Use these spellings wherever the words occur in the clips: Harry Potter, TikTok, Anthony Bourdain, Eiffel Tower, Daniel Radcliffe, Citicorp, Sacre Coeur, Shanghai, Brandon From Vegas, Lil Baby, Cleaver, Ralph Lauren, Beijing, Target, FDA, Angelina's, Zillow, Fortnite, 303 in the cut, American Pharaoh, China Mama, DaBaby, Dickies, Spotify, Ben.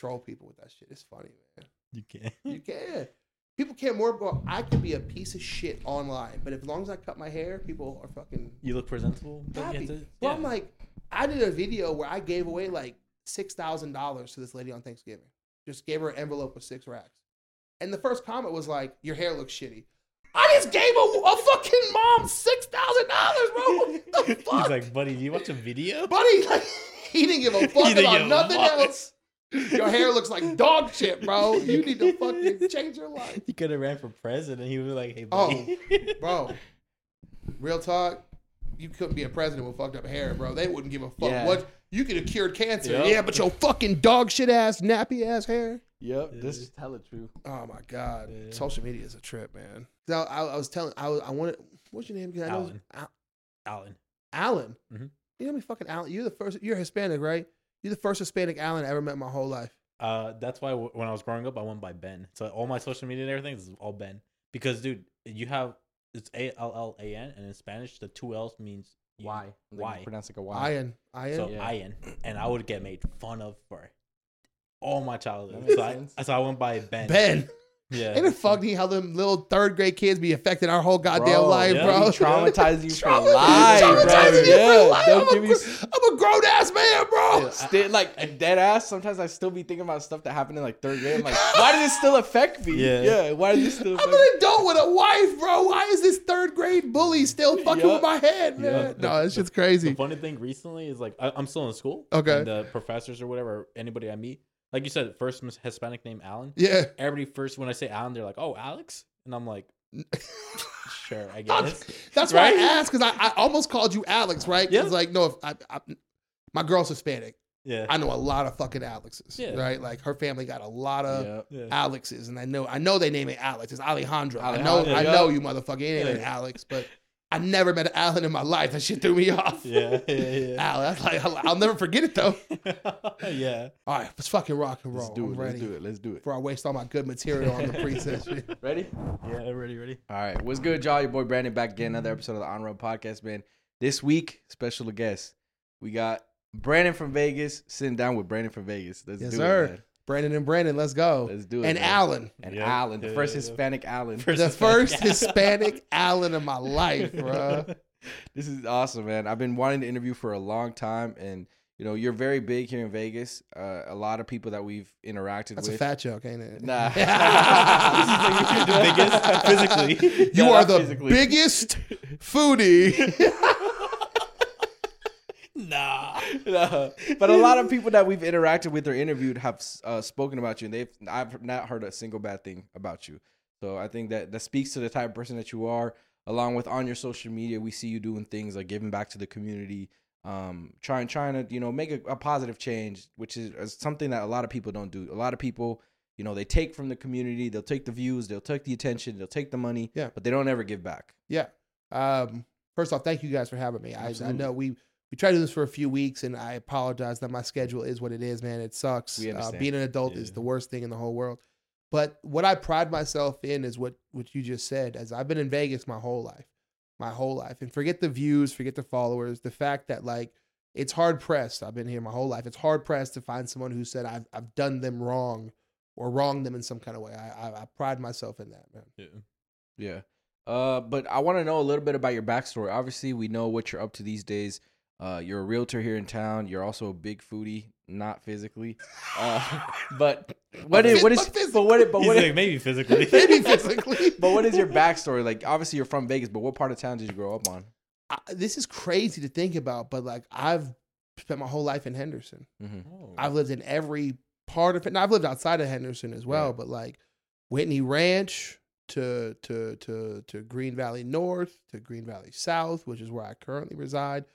troll people with that shit. It's funny, man. You can. You can. People care more about, I could be a piece of shit online, but as long as I cut my hair, people are fucking... You look presentable. Happy. Yeah. Well, I'm like, I did a video where I gave away like $6,000 to this lady on Thanksgiving. Just gave her an envelope with 6 racks. And the first comment was like, your hair looks shitty. I just gave a fucking mom $6,000, bro. What the fuck? He's like, buddy, do you watch a video? Buddy, like, he didn't give a fuck about nothing else. Your hair looks like dog shit, bro. You need to fucking change your life. He could have ran for president. He was like, hey, buddy. Oh, bro. Real talk. You couldn't be a president with fucked up hair, bro. They wouldn't give a fuck. Yeah. What? You could have cured cancer. Yep. Yeah, but your fucking dog shit ass, nappy ass hair. Yep, yeah. This is hella true. Oh my god, yeah. Social media is a trip, man. I was telling, I wanted. What's your name? Alan. Mm-hmm. You know me, fucking Alan. You're Hispanic, right? You're the first Hispanic Alan I ever met in my whole life. That's why when I was growing up, I went by Ben. So all my social media and everything is all Ben because, dude, you have it's ALLAN, and in Spanish, the two L's means Y. Why? Pronounce like a Y. Ian. So yeah. Ian, and I would get made fun of for all my childhood. So I went by Ben. Ben. Yeah. Ain't it funny how them little 3rd grade kids be affecting our whole goddamn life, yeah. Bro? Traumatizing you for life, bro. I'm a grown ass man, bro. Yeah, like a dead ass. Sometimes I still be thinking about stuff that happened in like 3rd grade. I'm like, why does this still affect me? Yeah. Why does this still? I'm an adult with a wife, bro. Why is this 3rd grade bully still fucking with my head, man? Yeah. No, it's just crazy. The funny thing recently is like I'm still in school. Okay. And the professors or whatever, anybody I meet. Like you said, first Hispanic name, Alan. Yeah. Everybody first, when I say Alan, they're like, oh, Alex? And I'm like, sure, I guess. That's right? Why I asked, because I almost called you Alex, right? Yeah. It's like, no, if my girl's Hispanic. Yeah. I know a lot of fucking Alexes, right? Like, her family got a lot of Alexes, and I know they name it Alex. It's Alejandro. I know you motherfucker. It ain't an Alex, but... I never met an Alan in my life. That shit threw me off. Yeah. Alan, that's like, I'll never forget it, though. Yeah. All right, let's fucking rock and roll. Let's do it. Before I waste all my good material on the preset shit. Ready? Yeah, ready. All right, what's good, y'all? Your boy Brandon back again. Another episode of the On Road Podcast, man. This week, special guest. We got Brandon from Vegas sitting down with Brandon from Vegas. Let's do it, man. Brandon and Brandon, let's go. Let's do it. And Alan. The first Hispanic Alan. The first Hispanic Alan in my life, bro. This is awesome, man. I've been wanting to interview for a long time. And, you know, you're very big here in Vegas. A lot of people that we've interacted with. That's a fat joke, ain't it? Nah. Physically. You are the biggest foodie. Nah. But a lot of people that we've interacted with or interviewed have spoken about you, and I've not heard a single bad thing about you. So I think that speaks to the type of person that you are. Along with on your social media, we see you doing things like giving back to the community, trying to make a positive change, which is something that a lot of people don't do. A lot of people, they take from the community, they'll take the views, they'll take the attention, they'll take the money, but they don't ever give back. Yeah. First off, thank you guys for having me. I know we tried to do this for a few weeks, and I apologize that my schedule is what it is, man. It sucks. We understand. Being an adult is the worst thing in the whole world. But what I pride myself in is what you just said, as I've been in Vegas my whole life. And forget the views, forget the followers, the fact that, like, it's hard-pressed. I've been here my whole life. It's hard-pressed to find someone who said I've done them wrong or wronged them in some kind of way. I pride myself in that, man. Yeah. But I want to know a little bit about your backstory. Obviously, we know what you're up to these days. You're a realtor here in town. You're also a big foodie, not physically, but maybe physically. But what is your backstory? Like, obviously, you're from Vegas, but what part of town did you grow up on? This is crazy to think about, but like, I've spent my whole life in Henderson. Mm-hmm. Oh. I've lived in every part of it, and I've lived outside of Henderson as well. Right. But like, Whitney Ranch to Green Valley North to Green Valley South, which is where I currently reside.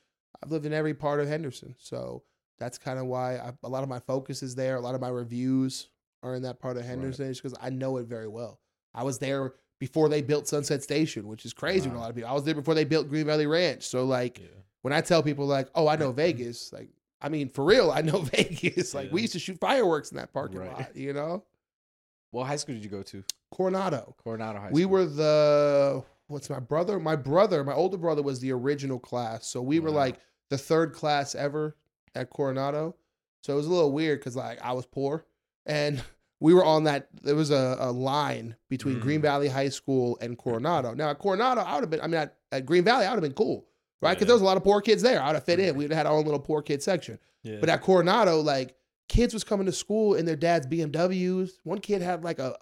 I've lived in every part of Henderson, so that's kind of why a lot of my focus is there. A lot of my reviews are in that part of Henderson, just because I know it very well. I was there before they built Sunset Station, which is crazy to a lot of people. I was there before they built Green Valley Ranch. So, like, when I tell people, like, oh, I know Vegas, like, I mean, for real, I know Vegas. Like, we used to shoot fireworks in that parking lot, you know? What high school did you go to? Coronado High School. We were my older brother was the original class. So we were like the 3rd class ever at Coronado. So it was a little weird because like I was poor. And we were on that. There was a line between Green Valley High School and Coronado. Now, at Coronado, I would have been, I mean, at Green Valley, I would have been cool, right? Because there was a lot of poor kids there. I would have fit in. We would have had our own little poor kid section. Yeah. But at Coronado, like, kids was coming to school in their dad's BMWs. One kid had like a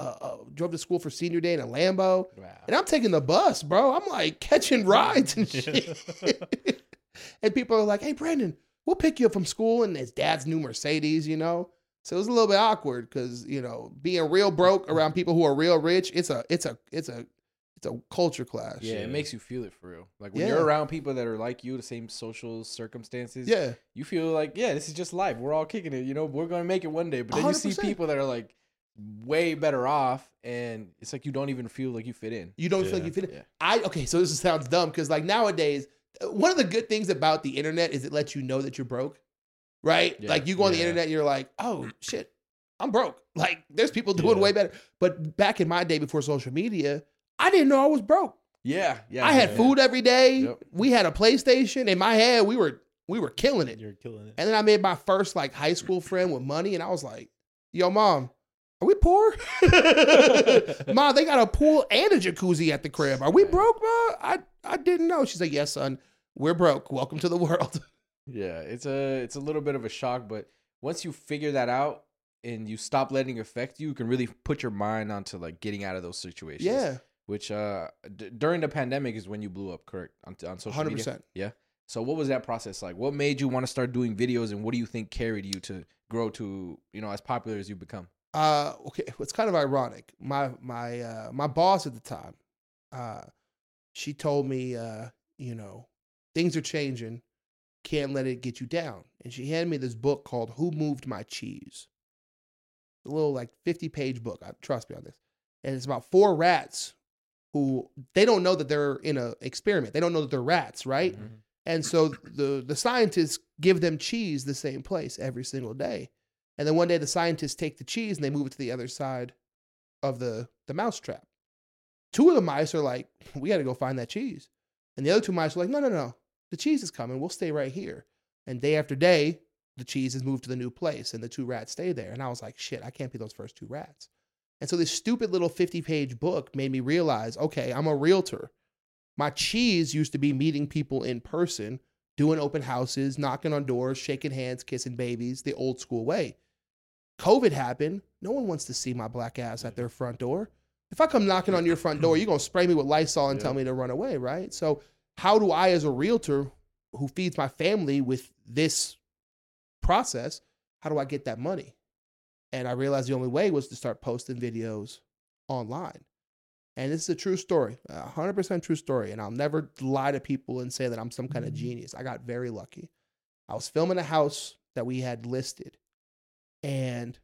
drove to school for senior day in a Lambo. Wow. And I'm taking the bus, bro. I'm like catching rides and shit. And people are like, hey, Brandon, we'll pick you up from school in his dad's new Mercedes, you know? So it was a little bit awkward because, you know, being real broke around people who are real rich, it's a culture clash. Yeah, it makes you feel it for real. Like when you're around people that are like you, the same social circumstances, you feel like, this is just life. We're all kicking it, you know, we're gonna make it one day. But then 100%. You see people that are like way better off, and it's like you don't even feel like you fit in. You don't feel like you fit in. Yeah. Okay, so this sounds dumb because like nowadays, one of the good things about the internet is it lets you know that you're broke. Right? Yeah. Like you go on the internet and you're like, oh shit, I'm broke. Like there's people doing way better. But back in my day before social media, I didn't know I was broke. Yeah. I had food every day. Yep. We had a PlayStation. In my head, we were killing it. You're killing it. And then I made my first like high school friend with money, and I was like, yo, mom, are we poor? Ma, they got a pool and a jacuzzi at the crib. Are we broke, ma? I didn't know. She's like, yes, son, we're broke. Welcome to the world. Yeah, it's a little bit of a shock, but once you figure that out and you stop letting it affect you, you can really put your mind onto like getting out of those situations. Yeah. Which during the pandemic is when you blew up, correct? On social 100%. Media? 100%. Yeah. So what was that process like? What made you want to start doing videos, and what do you think carried you to grow to, you know, as popular as you've become? Okay, it's kind of ironic. My boss at the time, she told me, you know, things are changing. Can't let it get you down. And she handed me this book called Who Moved My Cheese? A little like 50-page book. Trust me on this. And it's about 4 rats who they don't know that they're in an experiment. They don't know that they're rats, right? Mm-hmm. And so the scientists give them cheese the same place every single day. And then one day the scientists take the cheese and they move it to the other side of the mouse trap. 2 of the mice are like, we got to go find that cheese. And the other 2 mice are like, no. The cheese is coming. We'll stay right here. And day after day, the cheese is moved to the new place and the 2 rats stay there. And I was like, shit, I can't be those first 2 rats. And so this stupid little 50-page book made me realize, okay, I'm a realtor. My cheese used to be meeting people in person, doing open houses, knocking on doors, shaking hands, kissing babies, the old school way. COVID happened. No one wants to see my black ass at their front door. If I come knocking on your front door, you're going to spray me with Lysol and tell me to run away, right? So how do I, as a realtor who feeds my family with this process, how do I get that money? And I realized the only way was to start posting videos online. And this is a true story, 100% true story. And I'll never lie to people and say that I'm some kind of genius. I got very lucky. I was filming a house that we had listed, and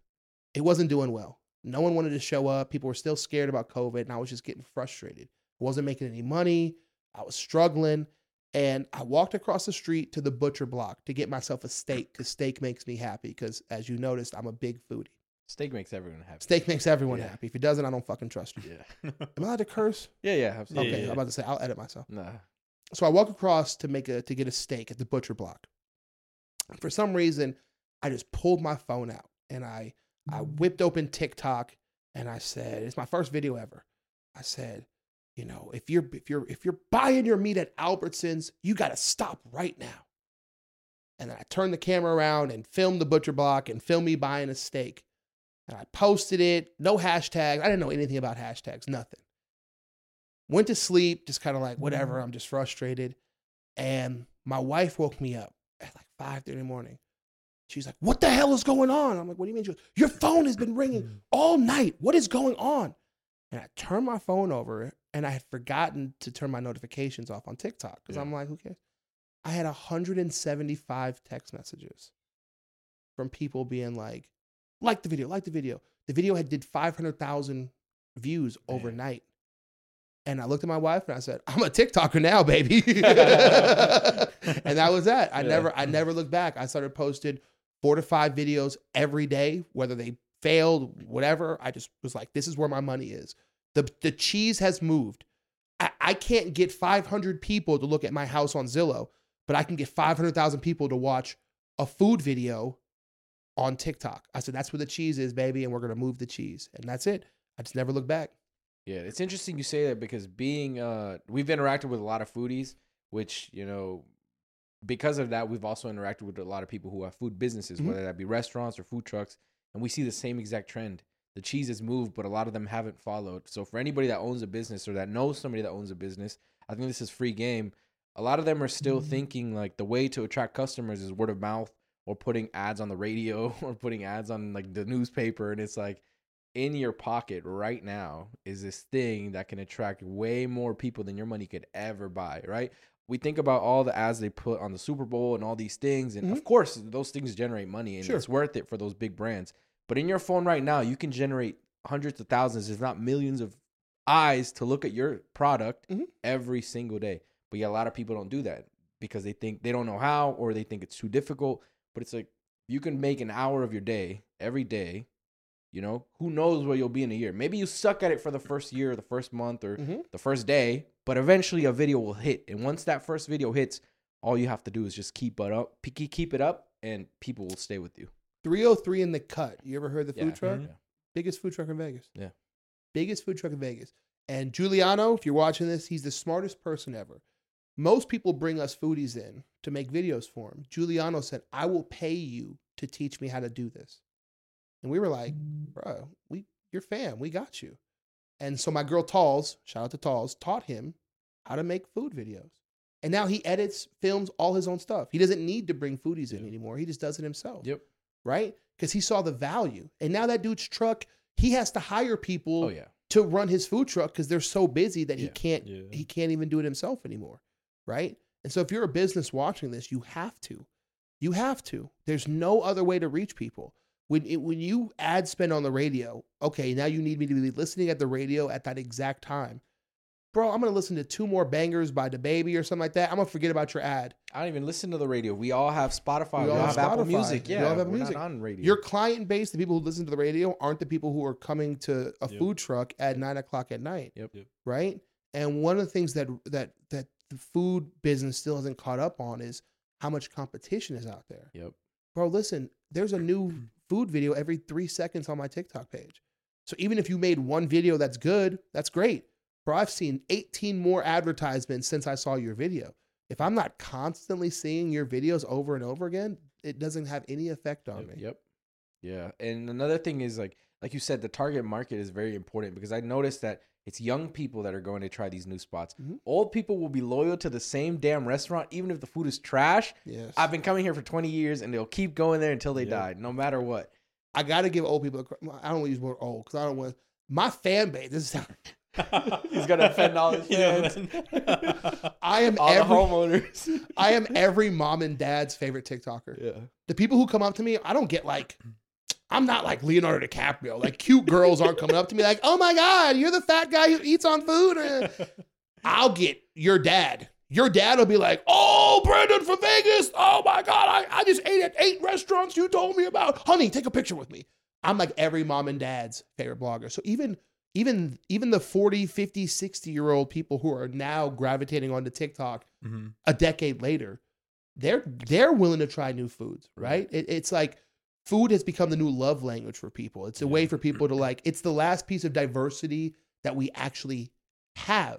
it wasn't doing well. No one wanted to show up. People were still scared about COVID, and I was just getting frustrated. I wasn't making any money. I was struggling. And I walked across the street to the butcher block to get myself a steak, because steak makes me happy, because as you noticed, I'm a big foodie. Steak makes everyone happy. Steak makes everyone happy. If it doesn't, I don't fucking trust you. Yeah. Am I allowed to curse? Yeah, absolutely. Okay, I'm about to say, I'll edit myself. Nah. So I walk across to get a steak at the butcher block. For some reason, I just pulled my phone out, and I whipped open TikTok, and I said, it's my first video ever. I said, you know, if you're buying your meat at Albertsons, you got to stop right now. And then I turned the camera around and filmed the butcher block and filmed me buying a steak. And I posted it, no hashtags. I didn't know anything about hashtags, nothing. Went to sleep, just kind of like, whatever, I'm just frustrated. And my wife woke me up at like 5:30 in the morning. She's like, what the hell is going on? I'm like, what do you mean? She goes, your phone has been ringing all night. What is going on? And I turned my phone over, and I had forgotten to turn my notifications off on TikTok because I'm like, who cares? I had 175 text messages from people being like, like the video, like the video. The video had did 500,000 views overnight. And I looked at my wife and I said, I'm a TikToker now, baby. And that was that. I never looked back. I started posting 4 to 5 videos every day, whether they failed, whatever. I just was like, this is where my money is. The cheese has moved. I can't get 500 people to look at my house on Zillow, but I can get 500,000 people to watch a food video on TikTok. I said, that's where the cheese is, baby, and we're going to move the cheese. And that's it. I just never looked back. Yeah, it's interesting you say that because being, we've interacted with a lot of foodies, which, you know, because of that, we've also interacted with a lot of people who have food businesses, mm-hmm. whether that be restaurants or food trucks, and we see the same exact trend. The cheese has moved, but a lot of them haven't followed. So for anybody that owns a business or that knows somebody that owns a business, I think this is free game. A lot of them are still mm-hmm. thinking like the way to attract customers is word of mouth or putting ads on the radio or putting ads on like the newspaper. And it's like in your pocket right now is this thing that can attract way more people than your money could ever buy, right? We think about all the ads they put on the Super Bowl and all these things. And mm-hmm. of course, those things generate money and sure. it's worth it for those big brands. But in your phone right now, you can generate hundreds of thousands, if not millions of eyes to look at your product mm-hmm. every single day. But yeah, a lot of people don't do that because they think they don't know how or they think it's too difficult. But it's like you can make an hour of your day every day. You know, who knows where you'll be in a year? Maybe you suck at it for the first year or the first month or mm-hmm. the first day, but eventually a video will hit. And once that first video hits, all you have to do is just keep it up and people will stay with you. 303 in the Cut. You ever heard the food truck? Yeah. Biggest food truck in Vegas. Yeah. Biggest food truck in Vegas. And Giuliano, if you're watching this, he's the smartest person ever. Most people bring us foodies in to make videos for him. Giuliano said, I will pay you to teach me how to do this. And we were like, bro, you're fam. We got you. And so my girl Talls, shout out to Talls, taught him how to make food videos. And now he edits, films all his own stuff. He doesn't need to bring foodies in anymore. He just does it himself. Yep. Right? Because he saw the value. And now that dude's truck, he has to hire people to run his food truck because they're so busy that he can't even do it himself anymore. Right? And so if you're a business watching this, you have to. You have to. There's no other way to reach people. When you ad spend on the radio, okay, now you need me to be listening at the radio at that exact time. Bro, I'm going to listen to 2 more bangers by DaBaby or something like that. I'm going to forget about your ad. I don't even listen to the radio. We all have Spotify. We all have Apple Music. Yeah, we all have Apple Music. Not on radio. Your client base, the people who listen to the radio, aren't the people who are coming to a food truck at 9 o'clock at night. Yep. Right? And one of the things that the food business still hasn't caught up on is how much competition is out there. Yep. Bro, listen, there's a new food video every 3 seconds on my TikTok page. So even if you made one video that's good, that's great. Bro, I've seen 18 more advertisements since I saw your video. If I'm not constantly seeing your videos over and over again, it doesn't have any effect on me. Yep. Yeah. And another thing is like you said, the target market is very important because I noticed that it's young people that are going to try these new spots. Mm-hmm. Old people will be loyal to the same damn restaurant, even if the food is trash. Yes. I've been coming here for 20 years and they'll keep going there until they die, no matter what. I got to give old people I don't want to use the word old because I don't want my fan base. This is he's gonna offend all his fans. I am all the homeowners. I am every mom and dad's favorite TikToker. Yeah. The people who come up to me, I don't get like. I'm not like Leonardo DiCaprio. Like cute girls aren't coming up to me like, oh my God, you're the fat guy who eats on food. I'll get your dad. Your dad will be like, oh, Brandon from Vegas. Oh my God, I just ate at 8 restaurants you told me about. Honey, take a picture with me. I'm like every mom and dad's favorite blogger. So even the 40, 50, 60-year-old people who are now gravitating onto TikTok mm-hmm. a decade later, they're willing to try new foods, right? It's like food has become the new love language for people. It's a way for people to like, it's the last piece of diversity that we actually have,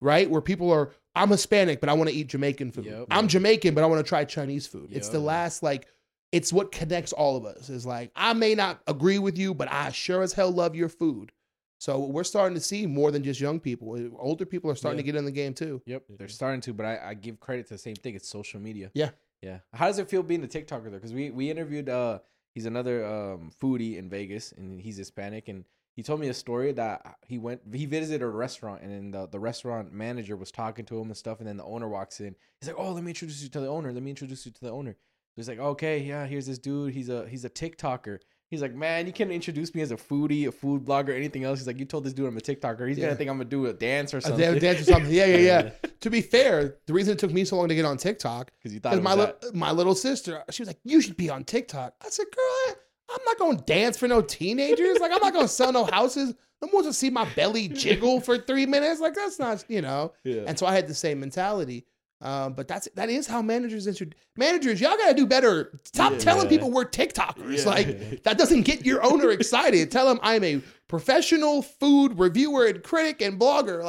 right? Where people are, I'm Hispanic, but I want to eat Jamaican food. Yep. I'm Jamaican, but I want to try Chinese food. Yep. It's the last like, it's what connects all of us. Is like, I may not agree with you, but I sure as hell love your food. So we're starting to see more than just young people. Older people are starting to get in the game too. Yep, they're starting to, but I give credit to the same thing. It's social media. Yeah. How does it feel being a TikToker though? Because we interviewed, he's another foodie in Vegas and he's Hispanic. And he told me a story that he visited a restaurant and then the restaurant manager was talking to him and stuff. And then the owner walks in. He's like, oh, let me introduce you to the owner. So he's like, okay, here's this dude. He's a TikToker. He's like, man, you can't introduce me as a foodie, a food blogger, anything else. He's like, you told this dude I'm a TikToker. He's going to think I'm going to do a dance or something. Yeah. To be fair, the reason it took me so long to get on TikTok because my little sister, she was like, you should be on TikTok. I said, girl, I'm not going to dance for no teenagers. Like, I'm not going to sell no houses. No one's going to see my belly jiggle for 3 minutes. Like, that's not, you know. Yeah. And so I had the same mentality. But that is how managers introduce. Managers, y'all gotta do better. Stop telling people we're TikTokers. Yeah. Like, that doesn't get your owner excited. Tell them I'm a professional food reviewer and critic and blogger.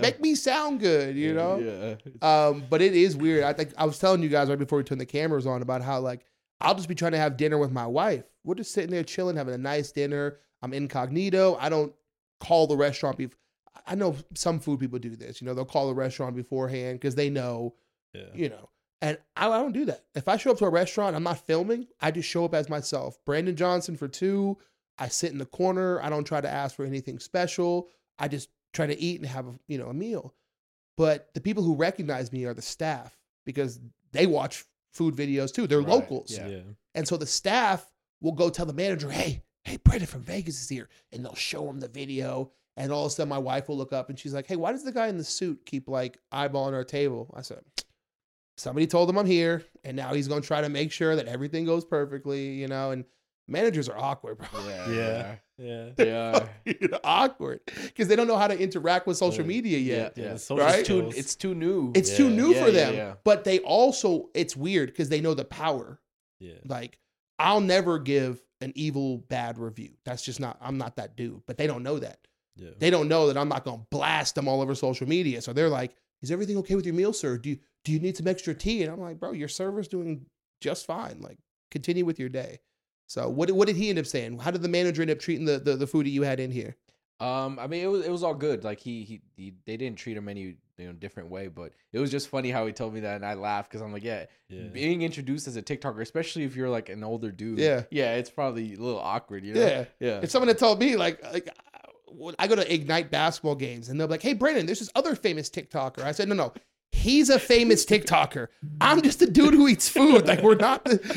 Make me sound good, you know? Yeah. But it is weird. I think I was telling you guys right before we turned the cameras on about how, like, I'll just be trying to have dinner with my wife. We're just sitting there chilling, having a nice dinner. I'm incognito. I don't call the restaurant. I know some food people do this. You know, they'll call the restaurant beforehand because they know, and I don't do that. If I show up to a restaurant, I'm not filming. I just show up as myself. Brandon Johnson for $2. I sit in the corner. I don't try to ask for anything special. I just try to eat and have a meal. But the people who recognize me are the staff because they watch food videos too. They're right. Locals. Yeah. Yeah. And so the staff will go tell the manager, hey, Brandon from Vegas is here. And they'll show him the video. And all of a sudden, my wife will look up and she's like, hey, why does the guy in the suit keep eyeballing our table? I said, somebody told him I'm here. And now he's going to try to make sure that everything goes perfectly, And managers are awkward, bro. Yeah. They are. Awkward because they don't know how to interact with social media yet. Yeah. Right? It's too new. It's too new for them. Yeah. But they also, it's weird because they know the power. Yeah. Like, I'll never give an evil, bad review. That's just I'm not that dude. But they don't know that. Yeah. They don't know that I'm not going to blast them all over social media. So they're like, is everything okay with your meal, sir? Do you need some extra tea? And I'm like, bro, your server's doing just fine. Like, continue with your day. So what did he end up saying? How did the manager end up treating the food that you had in here? I mean, it was all good. Like he they didn't treat him any different way, but it was just funny how he told me that, and I laughed because I'm like, being introduced as a TikToker, especially if you're like an older dude, it's probably a little awkward, Yeah. If someone had told me like I go to Ignite basketball games and they'll be like, hey, Brandon, there's this other famous TikToker. I said, no, he's a famous TikToker. I'm just a dude who eats food. Like,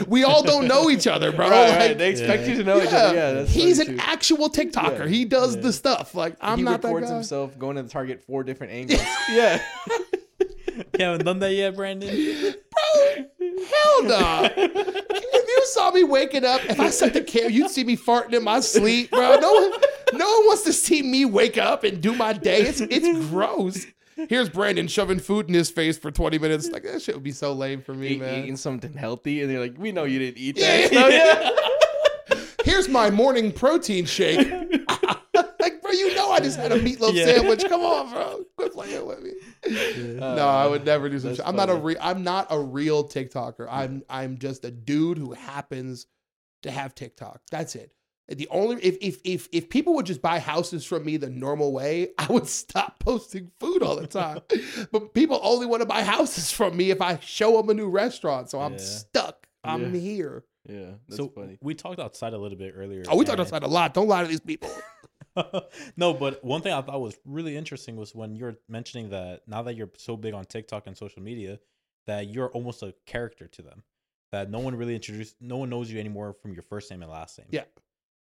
we all don't know each other, bro. Right, they expect you to know each other. Yeah, that's he's an actual TikToker. Yeah. He does the stuff. Like, I'm not that guy. He records himself going to the Target 4 different angles. You haven't done that yet, Brandon? Bro, hell no. If you saw me waking up, if I set the camera, you'd see me farting in my sleep, bro. No one wants to see me wake up and do my day. It's gross. Here's Brandon shoving food in his face for 20 minutes. Like, that shit would be so lame for me, man. Eating something healthy, and they're like, we know you didn't eat that. Yeah. Here's my morning protein shake. Like, bro, I just had a meatloaf sandwich. Come on, bro. Quit playing with me. No, I would never do some shit. I'm not a real TikToker. I'm just a dude who happens to have TikTok. That's it. The only if people would just buy houses from me the normal way, I would stop posting food all the time. But people only want to buy houses from me if I show them a new restaurant. So I'm stuck. I'm here. Yeah, that's funny. We talked outside a little bit earlier. Oh, we talked outside a lot. Don't lie to these people. No, but one thing I thought was really interesting was when you were mentioning that now that you're so big on TikTok and social media, that you're almost a character to them. That no one knows you anymore from your first name and last name. Yeah.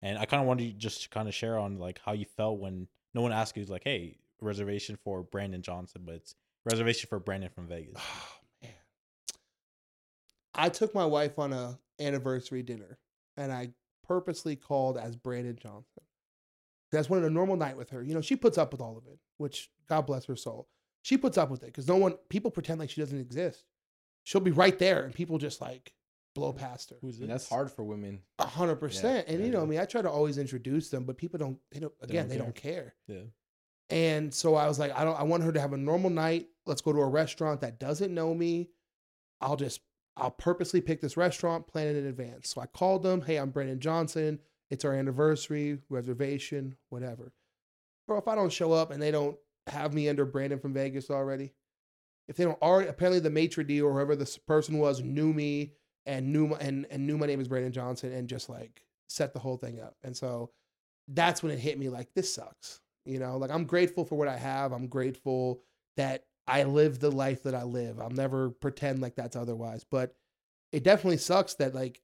And I kind of wanted you just to kind of share on like how you felt when no one asked you like, hey, reservation for Brandon Johnson, but it's reservation for Brandon from Vegas. Oh, man. I took my wife on an anniversary dinner and I purposely called as Brandon Johnson. That's one of the normal night with her. She puts up with all of it, which God bless her soul. She puts up with it because people pretend like she doesn't exist. She'll be right there and people just like blow past her. And that's hard for women. 100%. And I mean, I try to always introduce them, but people don't care. Yeah. And so I was like, I want her to have a normal night. Let's go to a restaurant that doesn't know me. I'll purposely pick this restaurant, plan it in advance. So I called them. Hey, I'm Brandon Johnson. It's our anniversary, reservation, whatever. Bro, if I don't show up and they don't have me under Brandon from Vegas already, apparently the maitre d' or whoever this person was knew me and knew my name is Brandon Johnson and just like set the whole thing up. And so that's when it hit me like, this sucks. Like I'm grateful for what I have. I'm grateful that I live the life that I live. I'll never pretend like that's otherwise, but it definitely sucks that like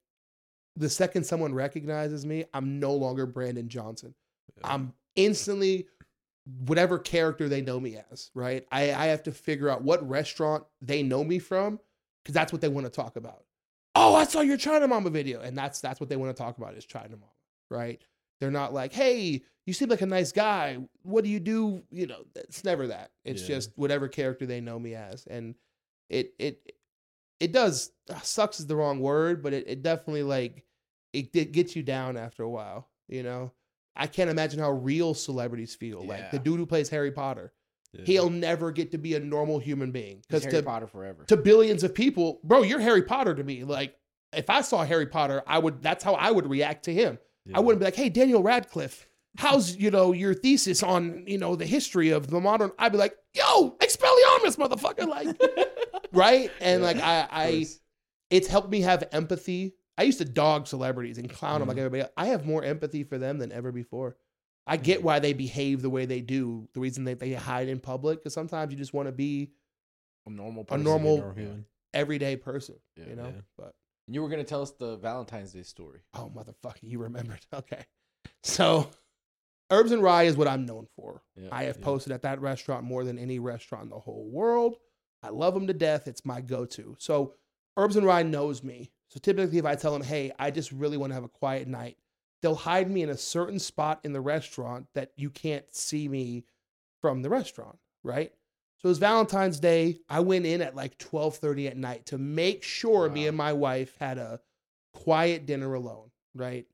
the second someone recognizes me, I'm no longer Brandon Johnson. Yeah. I'm instantly whatever character they know me as, right? I have to figure out what restaurant they know me from because that's what they want to talk about. Oh, I saw your China Mama video. And that's what they want to talk about is China Mama, right? They're not like, hey, you seem like a nice guy. What do you do? It's never that. It's just whatever character they know me as. And it does, sucks is the wrong word, but it definitely, like, it gets you down after a while, you know? I can't imagine how real celebrities feel. Yeah. Like, the dude who plays Harry Potter, yeah, he'll never get to be a normal human being. Because Harry Potter forever. To billions of people, bro, you're Harry Potter to me. Like, if I saw Harry Potter, that's how I would react to him. Yeah. I wouldn't be like, hey, Daniel Radcliffe, how's, you know, your thesis on, you know, the history of the modern, I'd be like, yo, Expelliarmus, motherfucker, like, right? And yeah, like, it's helped me have empathy. I used to dog celebrities and clown them like everybody else. I have more empathy for them than ever before. I get why they behave the way they do, the reason that they hide in public, because sometimes you just want to be a normal everyday person, yeah, you know? Yeah. But you were going to tell us the Valentine's Day story. Oh, motherfucker, you remembered. Okay. So, Herbs and Rye is what I'm known for. Yeah, I have posted at that restaurant more than any restaurant in the whole world. I love them to death. It's my go-to. So, Herbs and Rye knows me. So, typically, if I tell them, hey, I just really want to have a quiet night, they'll hide me in a certain spot in the restaurant that you can't see me from the restaurant, right? So, it was Valentine's Day. I went in at like 12:30 at night to make sure me and my wife had a quiet dinner alone, right?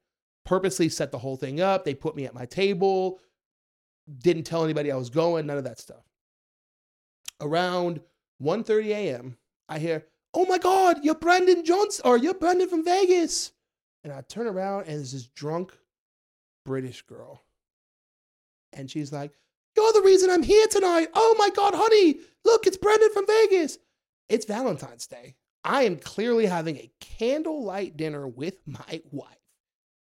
Purposely set the whole thing up. They put me at my table, didn't tell anybody I was going, none of that stuff. Around 1:30 a.m., I hear, oh my God, you're Brandon Johnson, or you're Brandon from Vegas. And I turn around and there's this drunk British girl. And she's like, you're the reason I'm here tonight. Oh my God, honey, look, it's Brandon from Vegas. It's Valentine's Day. I am clearly having a candlelight dinner with my wife.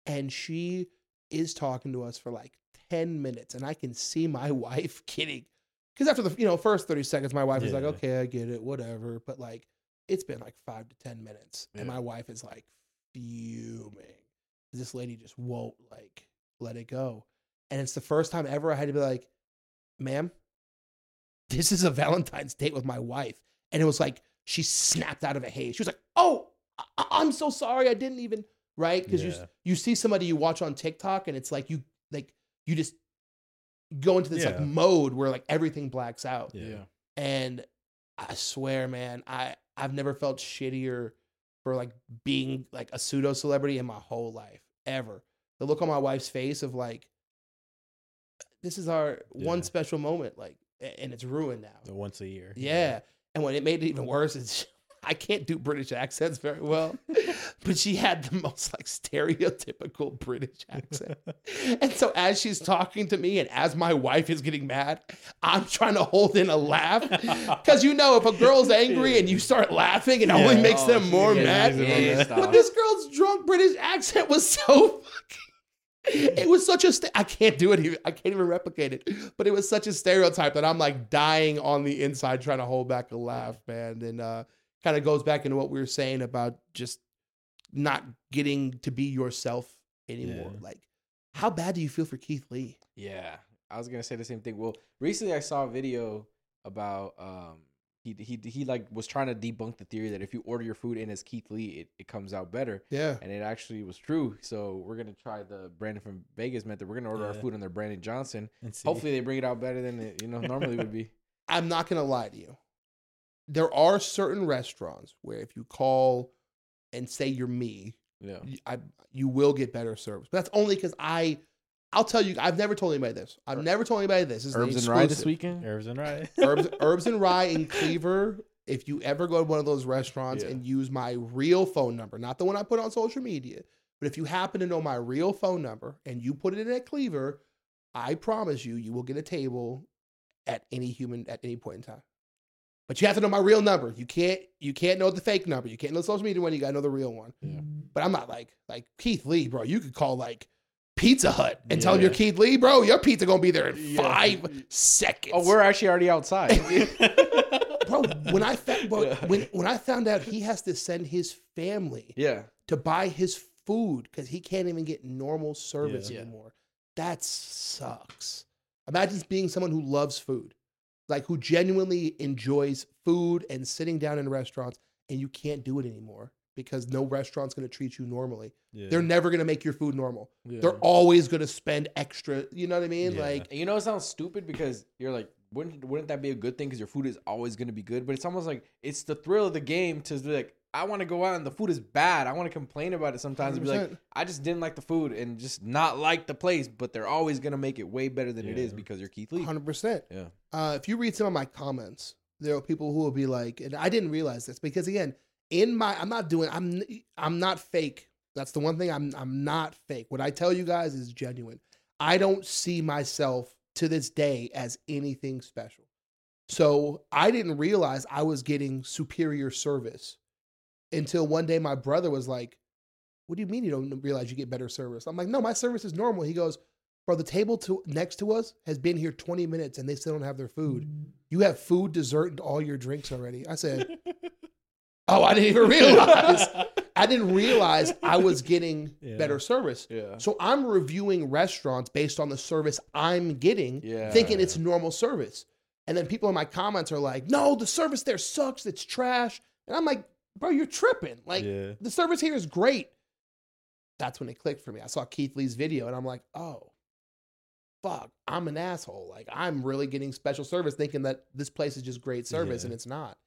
And she is talking to us for like 10 minutes. And I can see my wife kidding. Because after the first 30 seconds, my wife is like, okay, I get it, whatever. But like, it's been like 5 to 10 minutes. Yeah. And my wife is like fuming. This lady just won't like let it go. And it's the first time ever I had to be like, ma'am, this is a Valentine's date with my wife. And it was like, she snapped out of a haze. She was like, oh, I'm so sorry. I didn't even... Right? Because you see somebody you watch on TikTok and it's like you just go into this like mode where like everything blacks out. Yeah. And I swear, man, I've never felt shittier for like being like a pseudo celebrity in my whole life ever. The look on my wife's face of like, this is our one special moment, like, and it's ruined now. The once a year. Yeah. And when it made it even worse, it's... I can't do British accents very well, but she had the most like stereotypical British accent. And so as she's talking to me and as my wife is getting mad, I'm trying to hold in a laugh. Because if a girl's angry and you start laughing, it only makes them more mad. But this girl's drunk British accent was so fucking... It was such a... I can't do it even. I can't even replicate it. But it was such a stereotype that I'm like dying on the inside trying to hold back a laugh, man. And kind of goes back into what we were saying about just not getting to be yourself anymore. Yeah. Like, how bad do you feel for Keith Lee? Yeah, I was gonna say the same thing. Well, recently I saw a video about he like was trying to debunk the theory that if you order your food in as Keith Lee, it comes out better. Yeah, and it actually was true. So we're gonna try the Brandon from Vegas method. We're gonna order our food under Brandon Johnson. Hopefully they bring it out better than it normally would be. I'm not gonna lie to you. There are certain restaurants where if you call and say you're me, you will get better service. But that's only because I'll tell you, I've never told anybody this. I've never told anybody this. This is Herbs and Rye this weekend? Herbs and Rye. Herbs and Rye in Cleaver. If you ever go to one of those restaurants and use my real phone number, not the one I put on social media, but if you happen to know my real phone number and you put it in at Cleaver, I promise you, you will get a table at any point in time. But you have to know my real number. You can't know the fake number. You can't know the social media one. You gotta know the real one. Yeah. But I'm not like Keith Lee, bro. You could call like Pizza Hut and tell them you're Keith Lee, bro. Your pizza gonna be there in 5 seconds. Oh, we're actually already outside, bro. When I found out he has to send his family to buy his food because he can't even get normal service anymore. That sucks. Imagine being someone who loves food. Like, who genuinely enjoys food and sitting down in restaurants, and you can't do it anymore because no restaurant's going to treat you normally. Yeah. They're never going to make your food normal. Yeah. They're always going to spend extra. You know what I mean? Like, it sounds stupid because you're like, wouldn't that be a good thing? Because your food is always going to be good. But it's almost like it's the thrill of the game to be like, I want to go out and the food is bad. I want to complain about it sometimes 100%. And be like, I just didn't like the food and just not like the place. But they're always going to make it way better than it is because you're Keith Lee. 100%. Yeah. If you read some of my comments, there are people who will be like, and I didn't realize this because again, I'm not fake. That's the one thing. I'm not fake. What I tell you guys is genuine. I don't see myself to this day as anything special. So I didn't realize I was getting superior service until one day my brother was like, what do you mean you don't realize you get better service? I'm like, no, my service is normal. He goes, bro, the table next to us has been here 20 minutes and they still don't have their food. You have food, dessert, and all your drinks already. I said, oh, I didn't even realize. I didn't realize I was getting better service. Yeah. So I'm reviewing restaurants based on the service I'm getting, thinking it's normal service. And then people in my comments are like, no, the service there sucks. It's trash. And I'm like, bro, you're tripping. Like, the service here is great. That's when it clicked for me. I saw Keith Lee's video and I'm like, oh, fuck, I'm an asshole. Like, I'm really getting special service thinking that this place is just great service and it's not.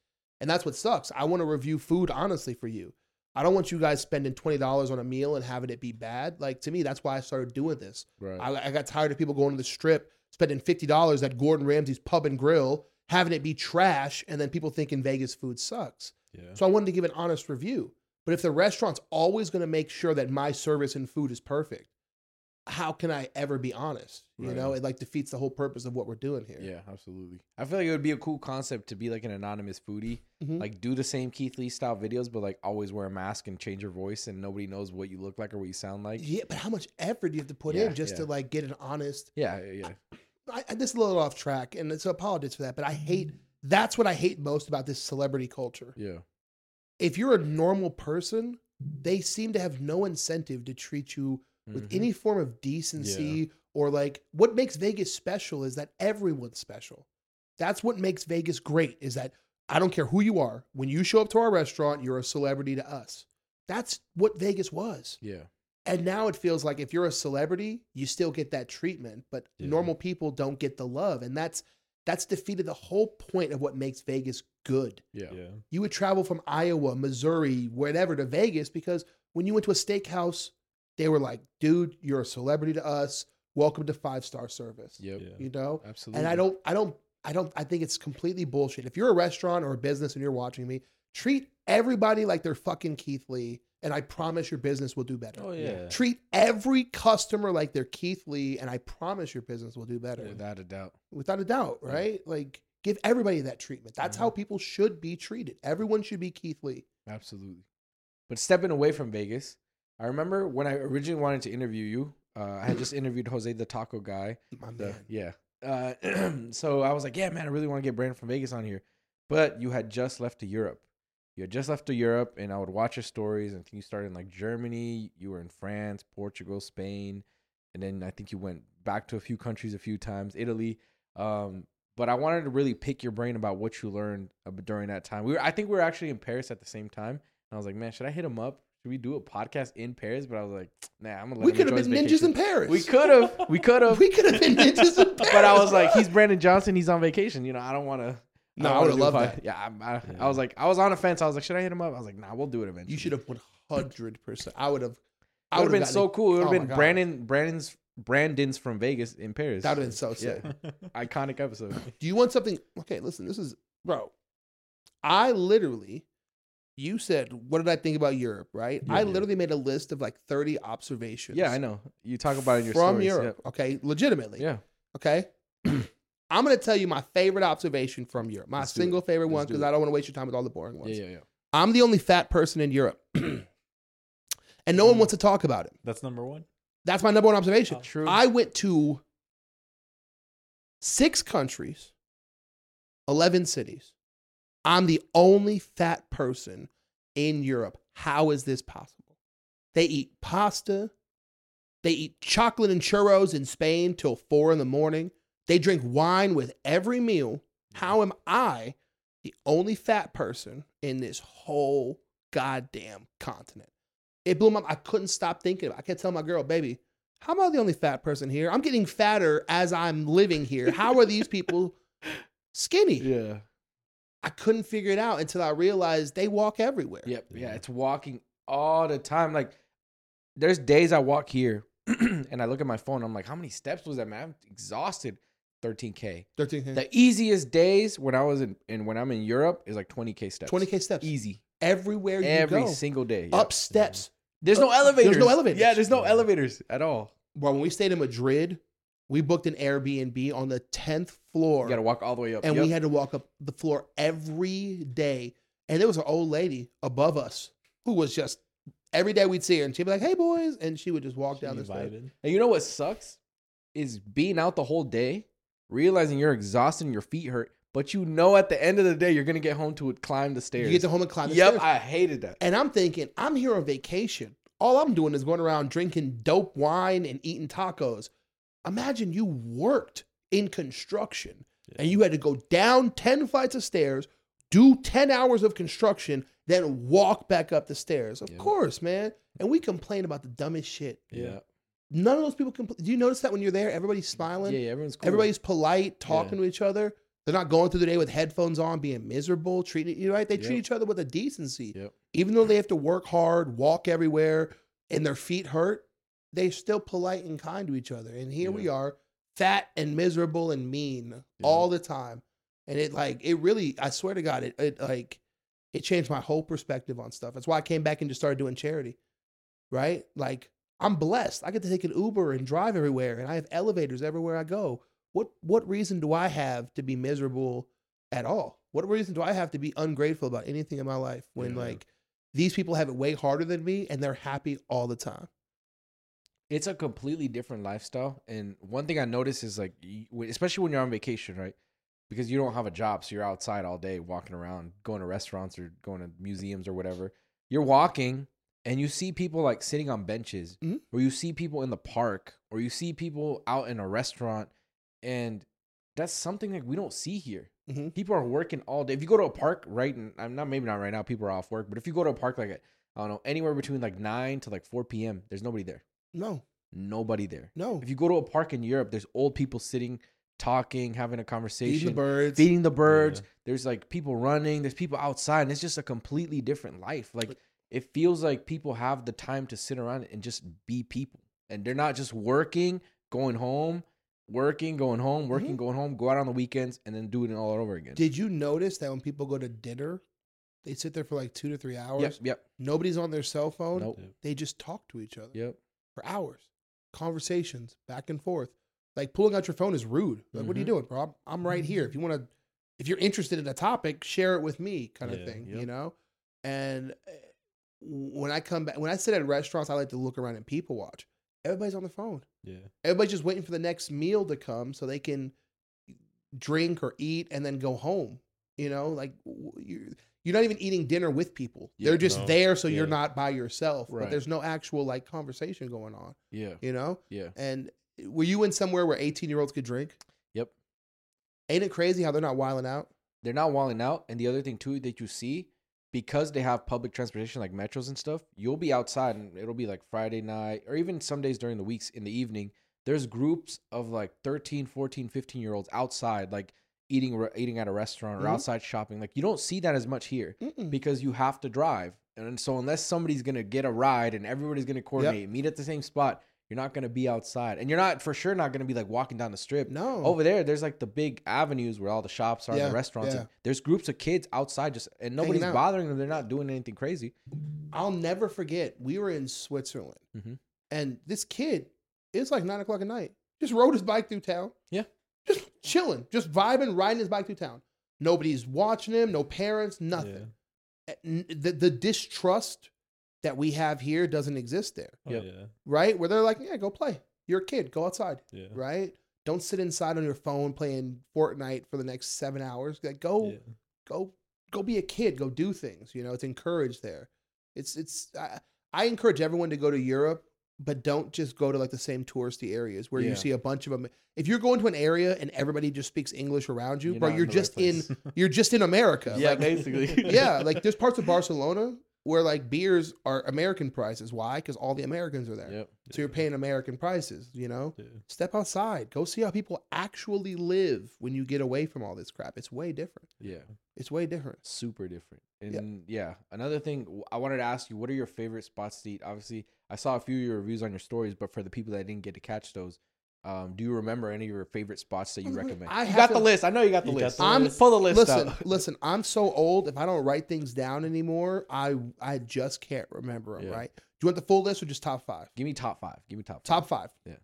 And that's what sucks. I want to review food honestly for you. I don't want you guys spending $20 on a meal and having it be bad. Like, to me, that's why I started doing this. Right. I got tired of people going to the strip, spending $50 at Gordon Ramsay's Pub and Grill, having it be trash, and then people thinking Vegas food sucks. Yeah. So I wanted to give an honest review. But if the restaurant's always going to make sure that my service and food is perfect, how can I ever be honest? You know, it like defeats the whole purpose of what we're doing here. Yeah, absolutely. I feel like it would be a cool concept to be like an anonymous foodie, like do the same Keith Lee style videos, but like always wear a mask and change your voice and nobody knows what you look like or what you sound like. Yeah. But how much effort do you have to put in just to like get an honest. This is a little off track and so I apologize for that, but I hate, that's what I hate most about this celebrity culture. Yeah. If you're a normal person, they seem to have no incentive to treat you with any form of decency or like what makes Vegas special is that everyone's special. That's what makes Vegas great is that I don't care who you are. When you show up to our restaurant, you're a celebrity to us. That's what Vegas was. Yeah. And now it feels like if you're a celebrity, you still get that treatment, but normal people don't get the love. And that's defeated the whole point of what makes Vegas good. Yeah. You would travel from Iowa, Missouri, wherever to Vegas, because when you went to a steakhouse, they were like, dude, you're a celebrity to us. Welcome to 5-star service. Yep. Yeah. You know? Absolutely. And I think it's completely bullshit. If you're a restaurant or a business and you're watching me, treat everybody like they're fucking Keith Lee. And I promise your business will do better. Oh, yeah. Treat every customer like they're Keith Lee. And I promise your business will do better. Without a doubt. Without a doubt. Right. Yeah. Like give everybody that treatment. That's how people should be treated. Everyone should be Keith Lee. Absolutely. But stepping away from Vegas, I remember when I originally wanted to interview you, I had just interviewed Jose the Taco Guy. My man. Yeah. So I was like, yeah, man, I really want to get Brandon from Vegas on here. But you had just left to Europe. And I would watch your stories. And I think you started in like Germany. You were in France, Portugal, Spain. And then I think you went back to a few countries a few times, Italy. But I wanted to really pick your brain about what you learned during that time. I think we were actually in Paris at the same time. And I was like, man, should I hit him up? We do a podcast in Paris, but I was like, nah, I'm gonna let him enjoy his vacation. We could have been ninjas in Paris. We could have been ninjas in Paris. But I was like, he's Brandon Johnson. He's on vacation. You know, I don't want to. No, I would have loved that. Yeah, I was like, I was on a fence. I was like, should I hit him up? I was like, nah, we'll do it eventually. You should have 100%. I would have been so cool. It would have been Brandon's from Vegas in Paris. That would have been so sick. Yeah. Iconic episode. Do you want something? Okay, listen. This is, bro. You said, what did I think about Europe, right? Yeah, I literally made a list of like 30 observations. Yeah, I know. You talk about it in your stories. From Europe. Yep. Okay, legitimately. Yeah. Okay. I'm going to tell you my favorite observation from Europe. My single favorite one, because I don't want to waste your time with all the boring ones. Yeah. I'm the only fat person in Europe. And no one wants to talk about it. That's number one? That's my number one observation. True. I went to 6 countries, 11 cities. I'm the only fat person in Europe. How is this possible? They eat pasta. They eat chocolate and churros in Spain till 4 a.m. They drink wine with every meal. How am I the only fat person in this whole goddamn continent? It blew my mind. I couldn't stop thinking about it. I kept telling my girl, baby, how am I the only fat person here? I'm getting fatter as I'm living here. How are these people skinny. Yeah. I couldn't figure it out until I realized they walk everywhere. Yep. Yeah. It's walking all the time. Like, there's days I walk here and I look at my phone. I'm like, how many steps was that, man? I'm exhausted. 13K. 13K. The easiest days when I was in, and when I'm in Europe is like 20K steps. 20K steps. Easy. Everywhere you go. Every single day. Yep. Up steps. There's no elevators. There's no elevators. Yeah, there's no elevators at all. Well, when we stayed in Madrid, we booked an Airbnb on the 10th floor. You got to walk all the way up. And we had to walk up the floor every day. And there was an old lady above us who was just, every day we'd see her and she'd be like, hey, boys. And she would just walk down the stairs. And you know what sucks? Is being out the whole day, realizing you're exhausted and your feet hurt, but you know at the end of the day, you're going to get home to climb the stairs. You get to home and climb the stairs. Yep, I hated that. And I'm thinking, I'm here on vacation. All I'm doing is going around drinking dope wine and eating tacos. Imagine you worked in construction and you had to go down 10 flights of stairs, do 10 hours of construction, then walk back up the stairs. Of course, man. And we complain about the dumbest shit. Yeah. None of those people complain. Do you notice that when you're there, everybody's smiling? Yeah, everyone's cool. Everybody's polite, talking to each other. They're not going through the day with headphones on, being miserable, treating you right. They treat each other with a decency. Yep. Even though they have to work hard, walk everywhere, and their feet hurt, they're still polite and kind to each other. And here we are, fat and miserable and mean all the time. And it like, it really, I swear to God, it like, it changed my whole perspective on stuff. That's why I came back and just started doing charity, right? Like, I'm blessed. I get to take an Uber and drive everywhere, and I have elevators everywhere I go. What reason do I have to be miserable at all? What reason do I have to be ungrateful about anything in my life when like these people have it way harder than me and they're happy all the time? It's a completely different lifestyle. And one thing I noticed is like, especially when you're on vacation, right? Because you don't have a job, so you're outside all day walking around, going to restaurants or going to museums or whatever. You're walking. And you see people like sitting on benches, or you see people in the park, or you see people out in a restaurant. And that's something that we don't see here. Mm-hmm. People are working all day. If you go to a park, right? And I'm not, maybe not right now, people are off work, but if you go to a park, like, I don't know, anywhere between like 9 to like 4 p.m., there's nobody there. No. Nobody there. No. If you go to a park in Europe, there's old people sitting, talking, having a conversation. Feeding the birds. Yeah. There's like people running. There's people outside. And it's just a completely different life. Like, it feels like people have the time to sit around and just be people. And they're not just working, going home, working, going home, working, going home, go out on the weekends, and then do it all over again. Did you notice that when people go to dinner, they sit there for like 2 to 3 hours? Yep. Nobody's on their cell phone. Nope. They just talk to each other for hours. Conversations, back and forth. Like, pulling out your phone is rude. Like, what are you doing, bro? I'm right here. If you want to, if you're interested in a topic, share it with me kind of thing, you know? And when I come back, when I sit at restaurants, I like to look around and people watch. Everybody's on the phone. Yeah. Everybody's just waiting for the next meal to come so they can drink or eat and then go home. You know, like, you're not even eating dinner with people. Yeah, they're just there so you're not by yourself. Right. But there's no actual like conversation going on. Yeah. You know? Yeah. And were you in somewhere where 18-year-olds could drink? Yep. Ain't it crazy how they're not wilding out? They're not wilding out. And the other thing too that you see, because they have public transportation like metros and stuff, you'll be outside and it'll be like Friday night or even some days during the weeks in the evening. There's groups of like 13, 14, 15-year-olds outside, like eating at a restaurant or outside shopping. Like, you don't see that as much here because you have to drive. And so unless somebody's going to get a ride and everybody's going to coordinate, meet at the same spot, you're not going to be outside. And you're not, for sure, not going to be like walking down the strip. No. Over there, there's like the big avenues where all the shops are and the restaurants. Yeah. And there's groups of kids outside just, and nobody's bothering them. They're not doing anything crazy. I'll never forget, we were in Switzerland and this kid, it's like 9 o'clock at night, just rode his bike through town. Yeah. Just chilling, just vibing, riding his bike through town. Nobody's watching him, no parents, nothing. Yeah. The distrust that we have here doesn't exist there. Oh, yeah. Right? Where they're like, yeah, go play. You're a kid. Go outside. Yeah. Right? Don't sit inside on your phone playing Fortnite for the next 7 hours. Like, go be a kid. Go do things. You know, it's encouraged there. I encourage everyone to go to Europe, but don't just go to like the same touristy areas where you see a bunch of them. If you're going to an area and everybody just speaks English around you, you're just in America. Yeah, like, basically. Yeah. Like, there's parts of Barcelona where like beers are American prices. Why? Because all the Americans are there. Yep. So you're paying American prices, you know? Yeah. Step outside. Go see how people actually live when you get away from all this crap. It's way different. Yeah. It's way different. Super different. And yeah, another thing I wanted to ask you, what are your favorite spots to eat? Obviously, I saw a few of your reviews on your stories, but for the people that didn't get to catch those, do you remember any of your favorite spots that you recommend? I got the list. I know you got the list. Pull the list up. Listen, I'm so old. If I don't write things down anymore, I just can't remember them, right? Do you want the full list or just top five? Give me top five. Top five. Yeah.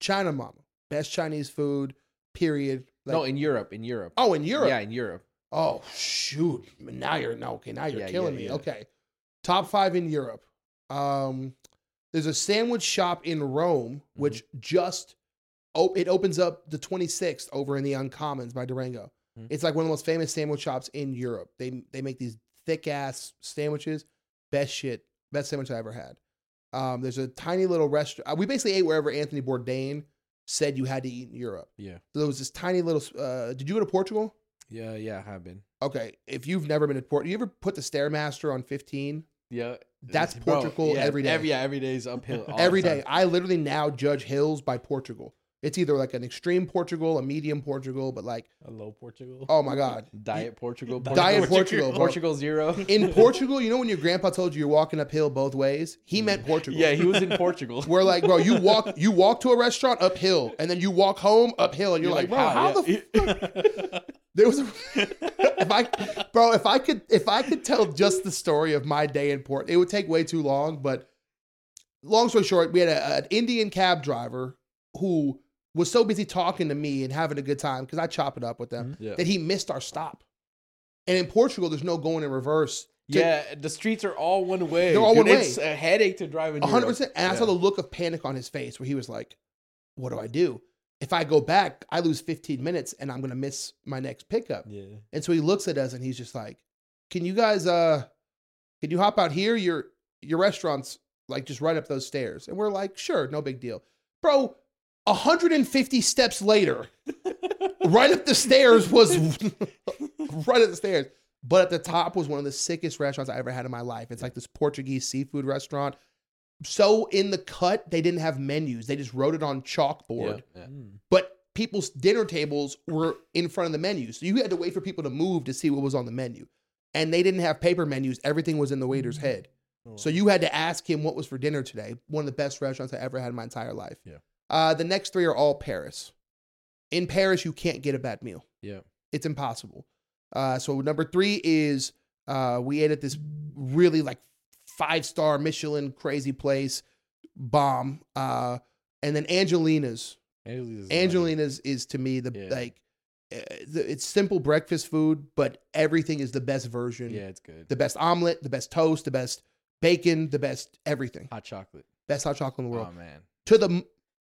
China Mama. Best Chinese food, period. Like, no, in Europe. Oh, in Europe? Yeah, in Europe. Oh, shoot. Now you're killing me. Yeah. Okay. Top five in Europe. There's a sandwich shop in Rome, which just... Oh, it opens up the 26th over in the Uncommons by Durango. Mm-hmm. It's like one of the most famous sandwich shops in Europe. They make these thick ass sandwiches. Best sandwich I ever had. There's a tiny little restaurant. We basically ate wherever Anthony Bourdain said you had to eat in Europe. Yeah. So there was this tiny little. Did you go to Portugal? Yeah, I have been. Okay, if you've never been to Portugal, you ever put the Stairmaster on 15? Yeah. That's Portugal every day. Every day is uphill. Every day. I literally now judge hills by Portugal. It's either like an extreme Portugal, a medium Portugal, but like a low Portugal. Oh my God. Diet Portugal. Portugal zero. In Portugal, you know, when your grandpa told you you're walking uphill both ways, he meant Portugal. Yeah. He was in Portugal. We're like, bro, you walk to a restaurant uphill and then you walk home uphill and you're like, bro, how the fuck? There was if I could tell just the story of my day in Portugal, it would take way too long, but long story short, we had an Indian cab driver who was so busy talking to me and having a good time because I chop it up with them that he missed our stop. And in Portugal, there's no going in reverse. The streets are all one way. They're all one way. It's a headache to drive in 100%. And I saw the look of panic on his face where he was like, what do I do? If I go back, I lose 15 minutes and I'm going to miss my next pickup. Yeah. And so he looks at us and he's just like, can you guys, can you hop out here? Your restaurant's like just right up those stairs. And we're like, sure, no big deal. Bro, 150 steps later, right up the stairs. But at the top was one of the sickest restaurants I ever had in my life. It's like this Portuguese seafood restaurant. So in the cut, they didn't have menus. They just wrote it on chalkboard. Yeah. But people's dinner tables were in front of the menu. So you had to wait for people to move to see what was on the menu. And they didn't have paper menus. Everything was in the waiter's head. Oh. So you had to ask him what was for dinner today. One of the best restaurants I ever had in my entire life. Yeah. The next three are all Paris. In Paris, you can't get a bad meal. Yeah. It's impossible. So number three is we ate at this really like 5-star Michelin crazy place. Bomb. And then Angelina's. Angelina's is to me it's simple breakfast food, but everything is the best version. Yeah, it's good. The best omelet, the best toast, the best bacon, the best everything. Hot chocolate. Best hot chocolate in the world. Oh, man.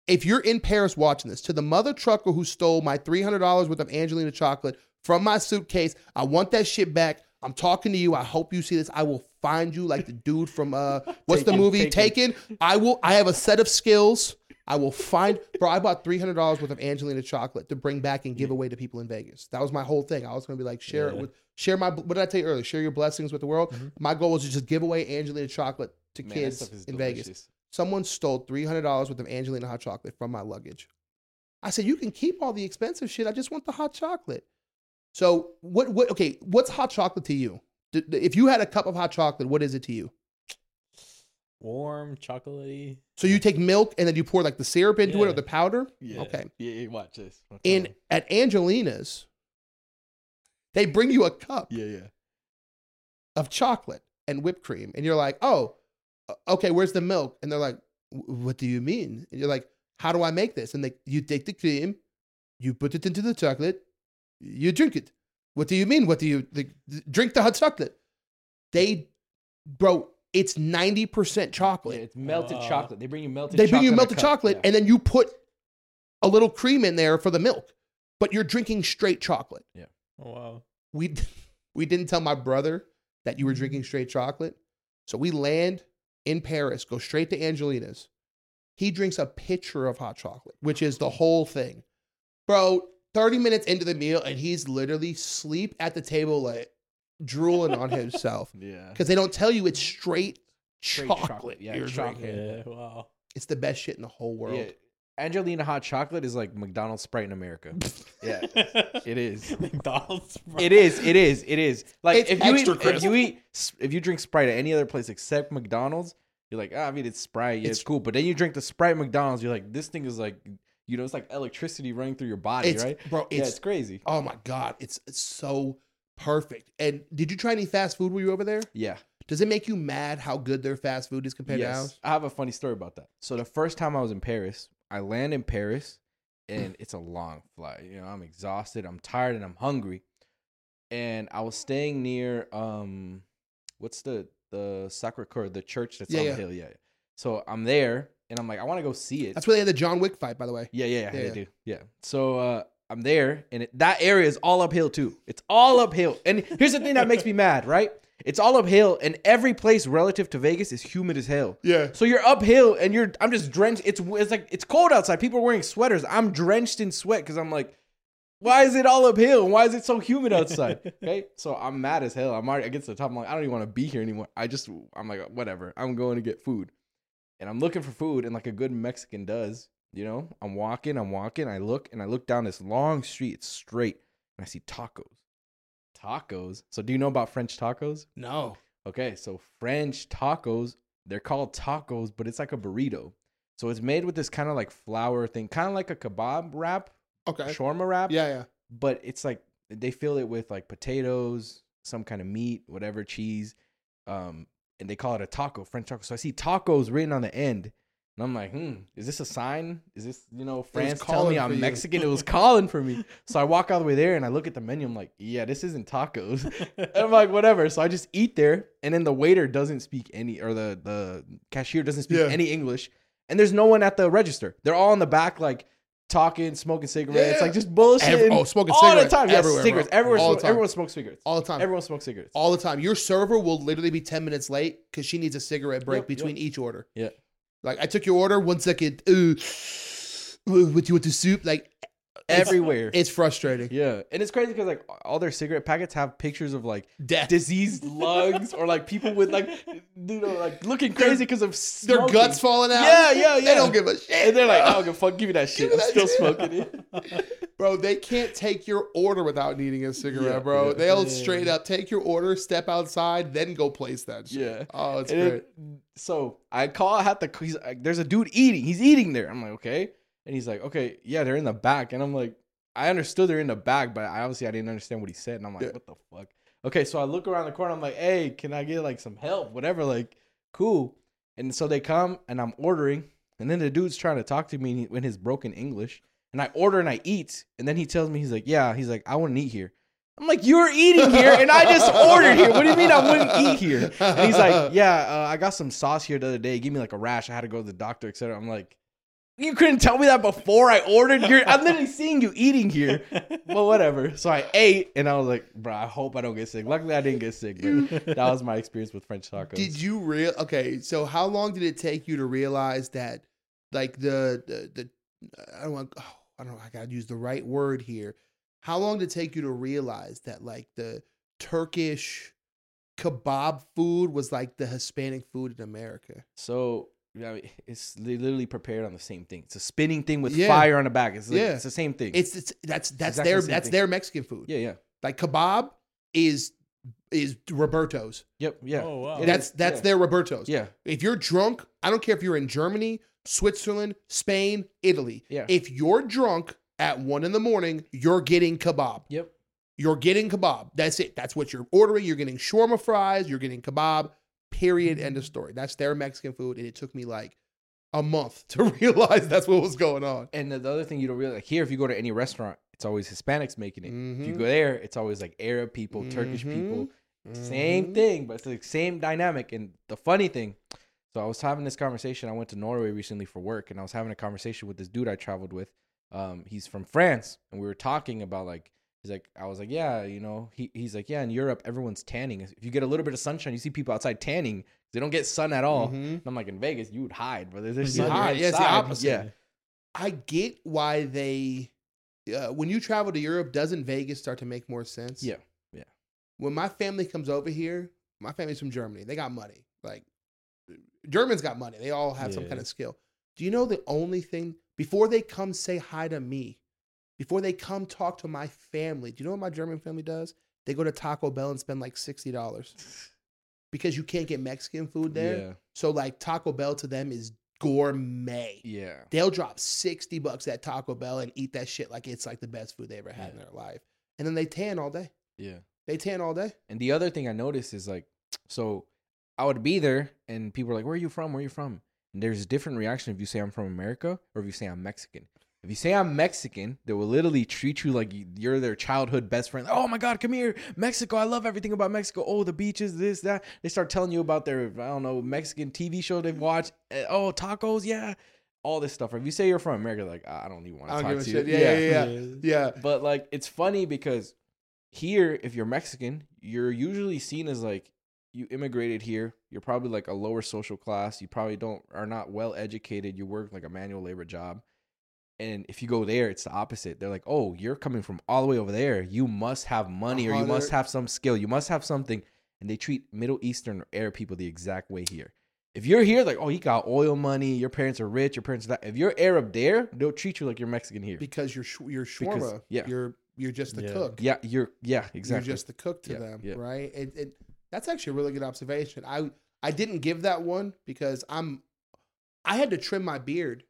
If you're in Paris watching this, to the mother trucker who stole my $300 worth of Angelina chocolate from my suitcase, I want that shit back. I'm talking to you. I hope you see this. I will find you like the dude from, what's the movie? Taken. I have a set of skills. I will find, bro, I bought $300 worth of Angelina chocolate to bring back and give away to people in Vegas. That was my whole thing. I was going to be like, what did I tell you earlier? Share your blessings with the world. Mm-hmm. My goal was to just give away Angelina chocolate to kids in delicious. Vegas. Someone stole $300 worth of Angelina hot chocolate from my luggage. I said, you can keep all the expensive shit. I just want the hot chocolate. So what's hot chocolate to you? If you had a cup of hot chocolate, what is it to you? Warm, chocolatey. So you take milk and then you pour like the syrup into it or the powder? Yeah. Okay. Yeah, watch this. Okay. And at Angelina's, they bring you a cup of chocolate and whipped cream. And you're like, oh, okay, where's the milk? And they're like, what do you mean? And you're like, how do I make this? And you take the cream, you put it into the chocolate, you drink it. What do you mean? Drink the hot chocolate. It's 90% chocolate. Yeah, it's melted chocolate. They bring you melted chocolate, and then you put a little cream in there for the milk, but you're drinking straight chocolate. Yeah. Oh, wow. We didn't tell my brother that you were drinking straight chocolate. So we land in Paris, go straight to Angelina's. He drinks a pitcher of hot chocolate, which is the whole thing. Bro, 30 minutes into the meal, and he's literally asleep at the table like, drooling on himself. Yeah. Because they don't tell you it's straight chocolate. Yeah, you're drinking. Yeah, wow. It's the best shit in the whole world. Yeah. Angelina hot chocolate is like McDonald's Sprite in America. Yeah, it is. McDonald's Sprite. It is. Like it's if you drink Sprite at any other place except McDonald's, you're like, I mean, it's Sprite. Yeah, it's cool. But then you drink the Sprite at McDonald's, you're like, this thing is like, you know, it's like electricity running through your body, right? Bro, it's crazy. Oh my God, it's so perfect. And did you try any fast food while you were over there? Yeah. Does it make you mad how good their fast food is compared to ours? I have a funny story about that. So the first time I was in Paris. I land in Paris, and it's a long flight. You know, I'm exhausted, I'm tired, and I'm hungry. And I was staying near, what's the Sacre Coeur, the church that's on the hill. Yeah. So I'm there, and I'm like, I want to go see it. That's where they had the John Wick fight, by the way. Yeah, they do. Yeah. So I'm there, and that area is all uphill, too. It's all uphill. And here's the thing that makes me mad, right? It's all uphill, and every place relative to Vegas is humid as hell. Yeah. So you're uphill, and I'm just drenched. It's like it's cold outside. People are wearing sweaters. I'm drenched in sweat because I'm like, why is it all uphill? Why is it so humid outside? Okay. So I'm mad as hell. I get to the top. I'm like, I don't even want to be here anymore. I'm like, whatever. I'm going to get food, and I'm looking for food, and like a good Mexican does, you know, I'm walking. I look down this long street. It's straight, and I see tacos. So do you know about French tacos? No. Okay, so French tacos, they're called tacos, but it's like a burrito. So it's made with this kind of like flour thing, kind of like a kebab wrap, shawarma wrap. Yeah. But it's like they fill it with like potatoes, some kind of meat, whatever, cheese, and they call it a taco, French taco. So I see tacos written on the end, and I'm like, is this a sign? Is this, you know, France telling me I'm Mexican? It was calling for me. So I walk all the way there and I look at the menu. I'm like, yeah, this isn't tacos. And I'm like, whatever. So I just eat there. And then the waiter doesn't speak any, or the cashier doesn't speak any English. And there's no one at the register. They're all in the back, like talking, smoking cigarettes. It's like just bullshit. Smoking all cigarettes. All the time. Yes, everywhere. Cigarettes. Everyone smokes cigarettes. All the time. Everyone smokes cigarettes. All the time. Your server will literally be 10 minutes late because she needs a cigarette break between each order. Yeah. Like, I took your order, 1 second, what you want to soup? Like, everywhere. It's frustrating. Yeah. And it's crazy because, like, all their cigarette packets have pictures of, like, diseased lungs or, like, people with, like, you know, like, looking crazy because of smoking. Their guts falling out. Yeah. They don't give a shit. And they're like, I don't give a fuck. Give me that shit. I'm still smoking it. Bro, they can't take your order without needing a cigarette, bro. Yeah, they'll straight up take your order, step outside, then go place that shit. Yeah. Oh, it's great. So I call, there's a dude eating. He's eating there. I'm like, okay. And he's like, okay, yeah, they're in the back. And I'm like, I understood they're in the back, but I didn't understand what he said. And I'm like, what the fuck? Okay, so I look around the corner. I'm like, hey, can I get like some help? Whatever, like, cool. And so they come and I'm ordering. And then the dude's trying to talk to me in his broken English. And I order and I eat. And then he tells me, he's like, I wouldn't eat here. I'm like, you're eating here, and I just ordered here. What do you mean I wouldn't eat here? And he's like, I got some sauce here the other day. Give me like a rash. I had to go to the doctor, etc. I'm like, you couldn't tell me that before I ordered? I'm literally seeing you eating here. Well, whatever. So I ate, and I was like, bro, I hope I don't get sick. Luckily, I didn't get sick, but that was my experience with French tacos. Okay, so how long did it take you to realize that, like, I gotta use the right word here. How long did it take you to realize that, like, the Turkish kebab food was like the Hispanic food in America? So, I mean, it's literally prepared on the same thing. It's a spinning thing with fire on the back. It's like, it's the same thing. That's their Mexican food. Yeah. Like kebab is Roberto's. Yep. Yeah. Oh wow. That's their Roberto's. Yeah. If you're drunk, I don't care if you're in Germany, Switzerland, Spain, Italy. Yeah. If you're drunk. At 1 a.m, you're getting kebab. Yep. You're getting kebab. That's it. That's what you're ordering. You're getting shawarma fries. You're getting kebab. Period. End of story. That's their Mexican food. And it took me like a month to realize that's what was going on. And the other thing you don't realize, like here, if you go to any restaurant, it's always Hispanics making it. Mm-hmm. If you go there, it's always like Arab people, Turkish people. Mm-hmm. Same thing, but it's the same dynamic. And the funny thing, so I was having this conversation. I went to Norway recently for work, and I was having a conversation with this dude I traveled with. He's from France, and we were talking about like, he's like, I was like, yeah, you know, he's like, yeah, in Europe, everyone's tanning. If you get a little bit of sunshine, you see people outside tanning. They don't get sun at all. Mm-hmm. And I'm like, in Vegas, you would hide, brother. There's sun. Yeah, it's the opposite. Yeah. I get why when you travel to Europe, doesn't Vegas start to make more sense? Yeah. when my family comes over here, my family's from Germany. They got money. Like, Germans got money. They all have some kind of skill. Do you know the only thing, before they come say hi to me, before they come talk to my family, do you know what my German family does? They go to Taco Bell and spend like $60 because you can't get Mexican food there. Yeah. So like Taco Bell to them is gourmet. Yeah. They'll drop $60 at Taco Bell and eat that shit like it's like the best food they ever had in their life. And then they tan all day. Yeah. They tan all day. And the other thing I noticed is like, so I would be there and people are like, where are you from? Where are you from? And there's a different reaction if you say I'm from America or if you say I'm Mexican. If you say I'm Mexican, they will literally treat you like you're their childhood best friend. Oh, my God, come here. Mexico. I love everything about Mexico. Oh, the beaches, this, that. They start telling you about their, I don't know, Mexican TV show they've watched. Oh, tacos. Yeah. All this stuff. If you say you're from America, like, I don't even want to talk to you. Yeah. But, like, it's funny because here, if you're Mexican, you're usually seen as, like, you immigrated here. You're probably, like, a lower social class. You probably are not well educated. You work, like, a manual labor job. And if you go there, it's the opposite. They're like, oh, you're coming from all the way over there. You must have money or you must have some skill. You must have something. And they treat Middle Eastern or Arab people the exact way here. If you're here, like, oh, he got oil money. Your parents are rich. Your parents are that. If you're Arab there, they'll treat you like you're Mexican here. Because you're shawarma. Yeah. You're just the cook. Yeah, exactly. You're just the cook to them, right? That's actually a really good observation. I didn't give that one because I had to trim my beard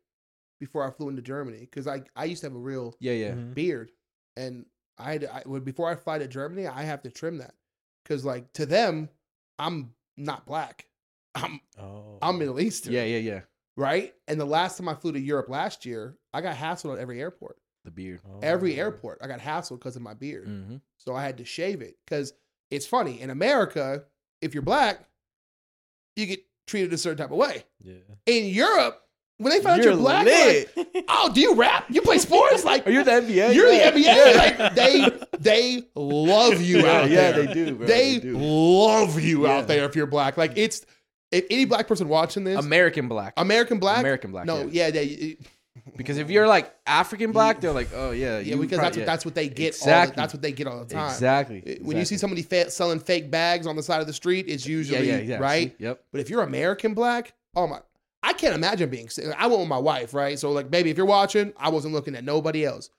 before I flew into Germany, because I used to have a real beard, and before I fly to Germany, I have to trim that, because like to them, I'm not black, I'm Middle Eastern, right. And the last time I flew to Europe last year, I got hassled at every airport. The beard, airport, I got hassled because of my beard, so I had to shave it. Because it's funny in America, if you're black, you get treated a certain type of way. Yeah, in Europe. When they found out you're black, like, oh, do you rap? You play sports? Like, are you the NBA? You're the NBA. Like, they love you out there. Yeah, they do. Bro. They do. Love you out there if you're black. Like, it's if any black person watching this, American black. No, because if you're like African black, they're like, oh because that's what they get. That's what they get all the time. Exactly. When you see somebody selling fake bags on the side of the street, it's usually right. Yep. But if you're American black, oh my. I can't imagine being sick. I went with my wife, right? So, like, baby, if you're watching, I wasn't looking at nobody else.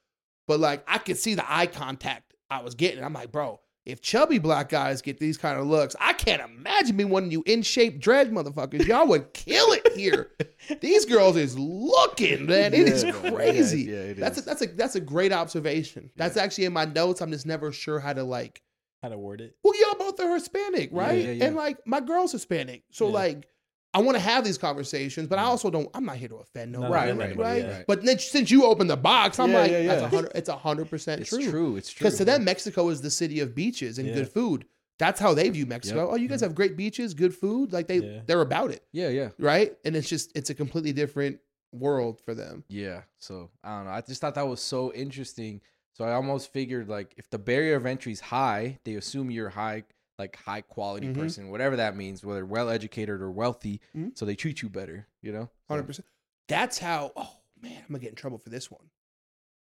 But, like, I could see the eye contact I was getting. I'm like, bro, if chubby black guys get these kind of looks, I can't imagine me wanting you in-shape dread motherfuckers. Y'all would kill it here. These girls is looking, man. It is crazy. Yeah, it is. That's a great observation. Yeah. That's actually in my notes. I'm just never sure how to, like... How to word it. Well, y'all both are Hispanic, right? Yeah, yeah, yeah. And, like, my girl's Hispanic. So, like... I want to have these conversations, but I also don't. I'm not here to offend nobody, right? But then, since you opened the box, I'm like, it's 100% true. It's true. It's true. Because to them, Mexico is the city of beaches and good food. That's how they view Mexico. Yep. Oh, you guys have great beaches, good food. Like they're about it. Yeah, yeah. Right, and it's a completely different world for them. Yeah. So I don't know. I just thought that was so interesting. So I almost figured like if the barrier of entry is high, they assume you're high. Like high quality person, whatever that means, whether well educated or wealthy, so they treat you better, you know? 100%. That's how, oh man, I'm gonna get in trouble for this one.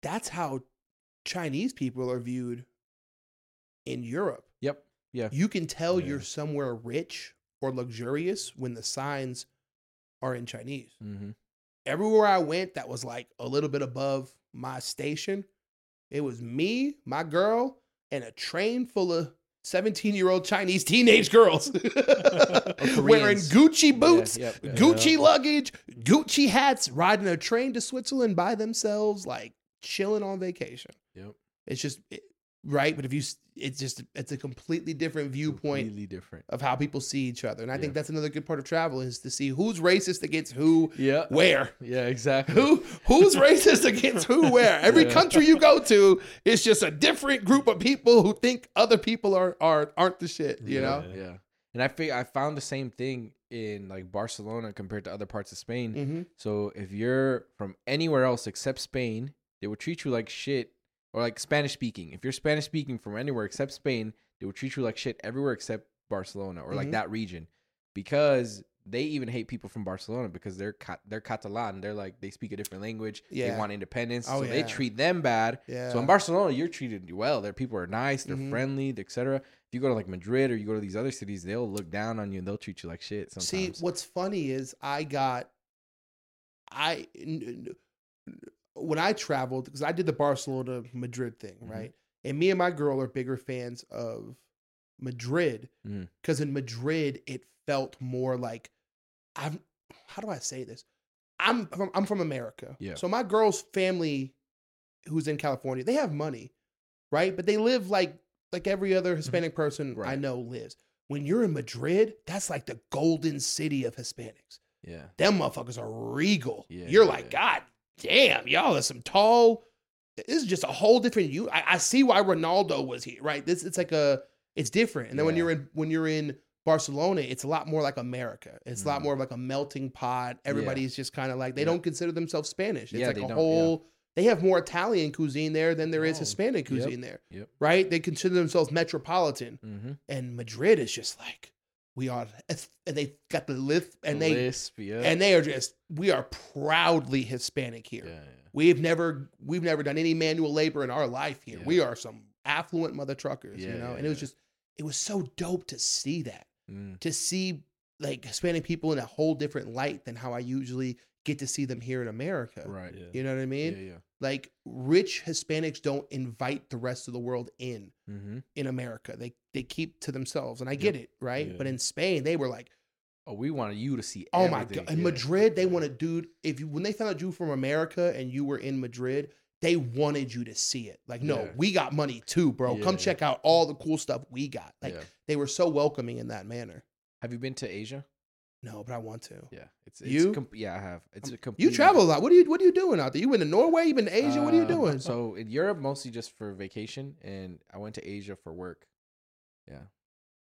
That's how Chinese people are viewed in Europe. Yep. Yeah. You can tell you're somewhere rich or luxurious when the signs are in Chinese. Mm-hmm. Everywhere I went that was like a little bit above my station, it was me, my girl, and a train full of 17-year-old Chinese teenage girls wearing Gucci boots, Gucci luggage, Gucci hats, riding a train to Switzerland by themselves, like chilling on vacation. Yep, it's just right. But if it's a completely different viewpoint, completely different of how people see each other. And I think that's another good part of travel is to see who's racist against who, where. Yeah, exactly. Who's racist against who, where. Every country you go to is just a different group of people who think other people aren't the shit, you know? Yeah. And I found the same thing in like Barcelona compared to other parts of Spain. Mm-hmm. So if you're from anywhere else except Spain, they will treat you like shit. Or like Spanish speaking. If you're Spanish speaking from anywhere except Spain, they will treat you like shit everywhere except Barcelona or like that region. Because they even hate people from Barcelona because they're Catalan. They're like, they speak a different language. Yeah. They want independence. Oh, so they treat them bad. Yeah. So in Barcelona, you're treated well. Their people are nice. They're friendly, etc. If you go to like Madrid or you go to these other cities, they'll look down on you and they'll treat you like shit sometimes. See, what's funny is when I traveled, because I did the Barcelona Madrid thing, right? And me and my girl are bigger fans of Madrid because in Madrid, it felt more like how do I say this? I'm from America. Yeah. So my girl's family who's in California, they have money, right? But they live like every other Hispanic person I know lives. When you're in Madrid, that's like the golden city of Hispanics. Yeah. Them motherfuckers are regal. Yeah, you're like, God damn, y'all are some tall. This is just a whole different you. I see why Ronaldo was here, right? It's different. And then when you're in Barcelona, it's a lot more like America. It's a lot more of like a melting pot. Everybody's just kind of like, they don't consider themselves Spanish. It's they have more Italian cuisine there than there is Hispanic cuisine there, right? They consider themselves metropolitan. And Madrid is just like, we are, and they got the lisp, and they are just, we are proudly Hispanic here. Yeah, yeah. We've never done any manual labor in our life here. Yeah. We are some affluent mother truckers, and it was just, it was so dope to see that, to see like Hispanic people in a whole different light than how I usually get to see them here in America. Right. Yeah. You know what I mean? Yeah, yeah. Like rich Hispanics don't invite the rest of the world in America. They keep to themselves, and I get it, right? Yeah. But in Spain, they were like, "Oh, we wanted you to see everything." Oh my God! In Madrid, they wanted, dude. When they found out you were from America and you were in Madrid, they wanted you to see it. Like, no, we got money too, bro. Yeah, come check out all the cool stuff we got. Like, they were so welcoming in that manner. Have you been to Asia? No, but I want to. Yeah, it's you. I have. It's a complete. You travel a lot. What are you doing out there? You went to Norway. You been to Asia. What are you doing? So in Europe, mostly just for vacation, and I went to Asia for work. Yeah.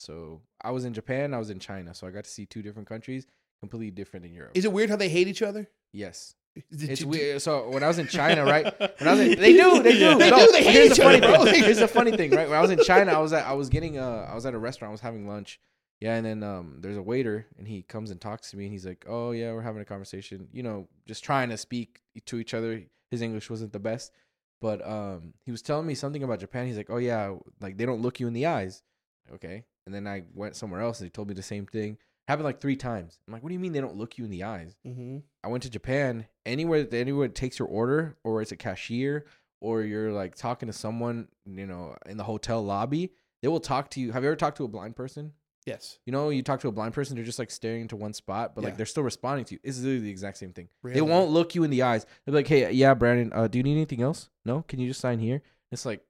So I was in Japan. I was in China. So I got to see two different countries, completely different in Europe. Is it weird how they hate each other? Yes. It's weird. So when I was in China, right? They hate each other, bro. Here's the funny thing, right? When I was in China, I was at a restaurant. I was having lunch. Yeah, and then there's a waiter, and he comes and talks to me, and he's like, "Oh yeah, we're having a conversation, you know, just trying to speak to each other." His English wasn't the best, but he was telling me something about Japan. He's like, "Oh yeah, like they don't look you in the eyes." Okay, and then I went somewhere else, and he told me the same thing. Happened like 3 times. I'm like, what do you mean they don't look you in the eyes? Mm-hmm. I went to Japan. Anywhere that takes your order, or it's a cashier, or you're like talking to someone, you know, in the hotel lobby, they will talk to you. Have you ever talked to a blind person? Yes. You know, you talk to a blind person, they're just like staring into one spot, but like they're still responding to you. It's literally the exact same thing. Really? They won't look you in the eyes. They'll be like, "Hey, yeah, Brandon, do you need anything else? No? Can you just sign here?" It's like,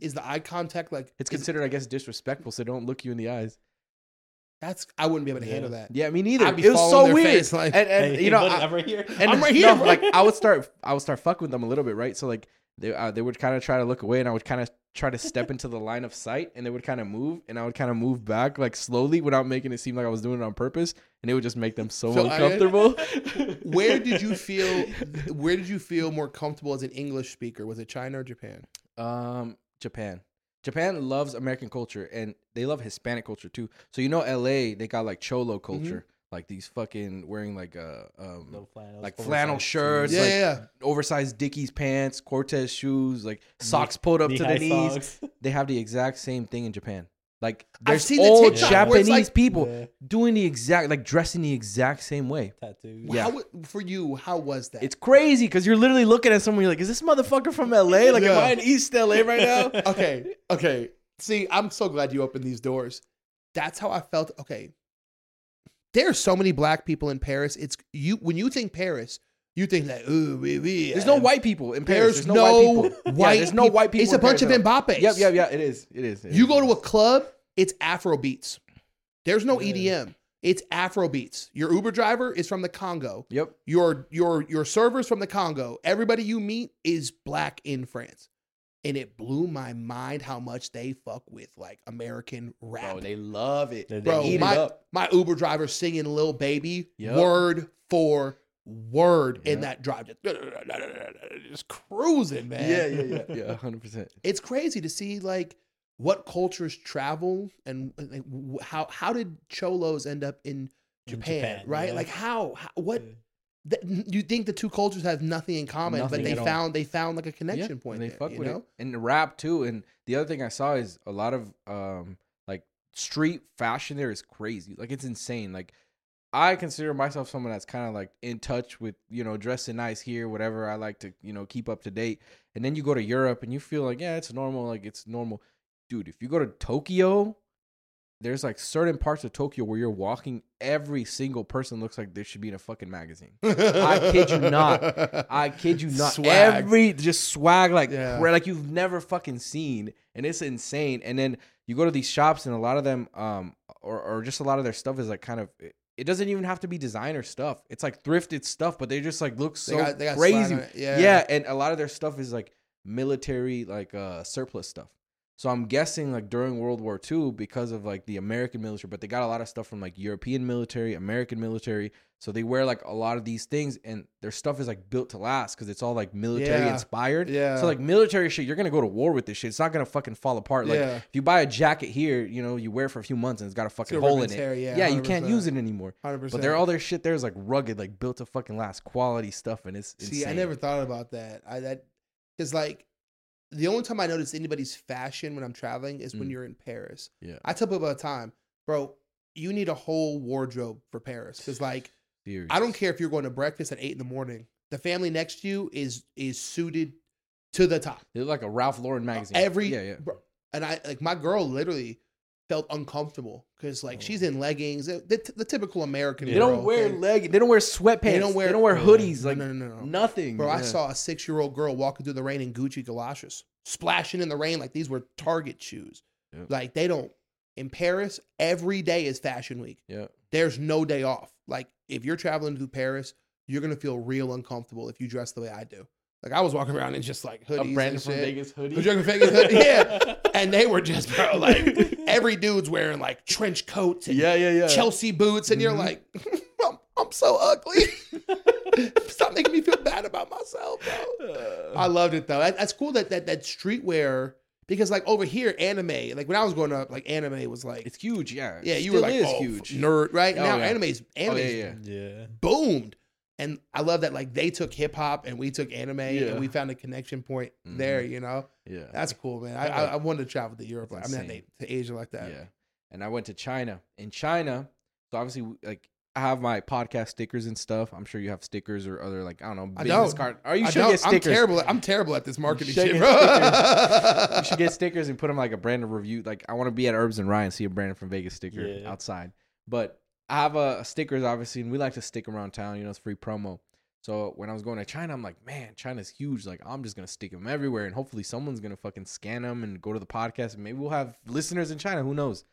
is the eye contact like... It's considered, I guess, disrespectful, so they don't look you in the eyes. I wouldn't be able to handle that. Yeah, me neither. It was so weird. Face, like, and you know, I'm right here. No, like I would start fucking with them a little bit, right? So like they would kind of try to look away, and I would kind of try to step into the line of sight, and they would kind of move, and I would kind of move back like slowly without making it seem like I was doing it on purpose, and it would just make them so uncomfortable. Where did you feel more comfortable as an English speaker? Was it China or Japan? Japan. Japan loves American culture, and they love Hispanic culture too. So you know, LA, they got like cholo culture, like these fucking wearing like flannel shirts, oversized Dickies pants, Cortez shoes, like socks pulled up to the knees. Socks. They have the exact same thing in Japan. Like there's old Japanese people doing the exact, like dressing the exact same way. Tattoos. Yeah. For you, how was that? It's crazy because you're literally looking at someone. You're like, is this motherfucker from LA? Like, am I in East LA right now? Okay. See, I'm so glad you opened these doors. That's how I felt. Okay. There are so many black people in Paris. When you think Paris, you think like, ooh, wee. There's no white people in Paris. There's no white people. There's no white people. It's a bunch of Mbappes. Yep. It is. You go to a club, it's Afro beats. There's no EDM. It's Afro beats. Your Uber driver is from the Congo. Yep. Your server's from the Congo. Everybody you meet is black in France. And it blew my mind how much they fuck with like American rap. Bro, they love it. My Uber driver singing Lil Baby word for word in that drive, just cruising, man. Yeah, 100%. It's crazy to see like what cultures travel and like, how did cholos end up in Japan, right? Yeah. Like how what? Yeah. You think the two cultures have nothing in common, nothing, but they found like a connection point. And they fuck with it. And the rap too. And the other thing I saw is a lot of like street fashion there is crazy. Like it's insane. Like I consider myself someone that's kind of like in touch with, you know, dressing nice here, whatever. I like to, you know, keep up to date. And then you go to Europe and you feel like, yeah, it's normal. Like it's normal. Dude, if you go to Tokyo, there's like certain parts of Tokyo where you're walking, every single person looks like they should be in a fucking magazine. I kid you not. Swag. Every just swag like you've never fucking seen, and it's insane. And then you go to these shops, and a lot of them, or just a lot of their stuff is like kind of. It doesn't even have to be designer stuff. It's like thrifted stuff, but they just like look so they got crazy. Yeah, and a lot of their stuff is like military, like surplus stuff. So I'm guessing like during World War II, because of like the American military, but they got a lot of stuff from like European military, American military. So they wear like a lot of these things, and their stuff is like built to last because it's all like military inspired. Yeah. So like military shit, you're going to go to war with this shit. It's not going to fucking fall apart. Like if you buy a jacket here, you know, you wear it for a few months and it's got a fucking hole in it. Yeah, you can't use it anymore. 100%. But all their shit there is like rugged, like built to fucking last, quality stuff. And it's insane. See, I never thought about that. Because like, the only time I notice anybody's fashion when I'm traveling is when you're in Paris. Yeah. I tell people all the time, bro, you need a whole wardrobe for Paris. Because, like, serious. I don't care if you're going to breakfast at 8 in the morning. The family next to you is suited to the top. They're like a Ralph Lauren magazine. Bro, and I, like, my girl literally felt uncomfortable because, like, she's in leggings. The typical American girl. They don't wear leggings. They don't wear sweatpants. They don't wear hoodies. Like, no. Nothing. Bro, yeah. I saw a 6-year-old girl walking through the rain in Gucci galoshes. Splashing in the rain like these were Target shoes. Yep. Like they don't. In Paris, every day is fashion week. Yeah. There's no day off. Like if you're traveling through Paris, you're going to feel real uncomfortable if you dress the way I do. Like I was walking around in just like hoodies. A Brandon from Vegas hoodie. Yeah. And they were just, bro, like every dude's wearing like trench coats and Chelsea boots. And you're like, I'm so ugly. Stop making me feel bad about myself, bro. I loved it though. That's cool that streetwear, because like over here, anime. Like when I was growing up, like anime was like it's huge, yeah. Yeah, you were like huge nerd, right? Oh, now anime's boomed, and I love that. Like they took hip hop and we took anime, and we found a connection point there. You know, yeah, that's cool, man. I wanted to travel to Europe, like, to Asia like that. Yeah, and I went to China. In China, so obviously like. I have my podcast stickers and stuff. I'm sure you have stickers or other, like, I don't know, business card. Are you sure you get stickers? I'm terrible at this marketing shit, bro. You should get stickers and put them like a brand of review. Like, I want to be at Herbs and Rye and see a Brandon from Vegas sticker outside. But I have stickers, obviously, and we like to stick around town. You know, it's free promo. So when I was going to China, I'm like, man, China's huge. Like, I'm just going to stick them everywhere. And hopefully someone's going to fucking scan them and go to the podcast. And maybe we'll have listeners in China. Who knows?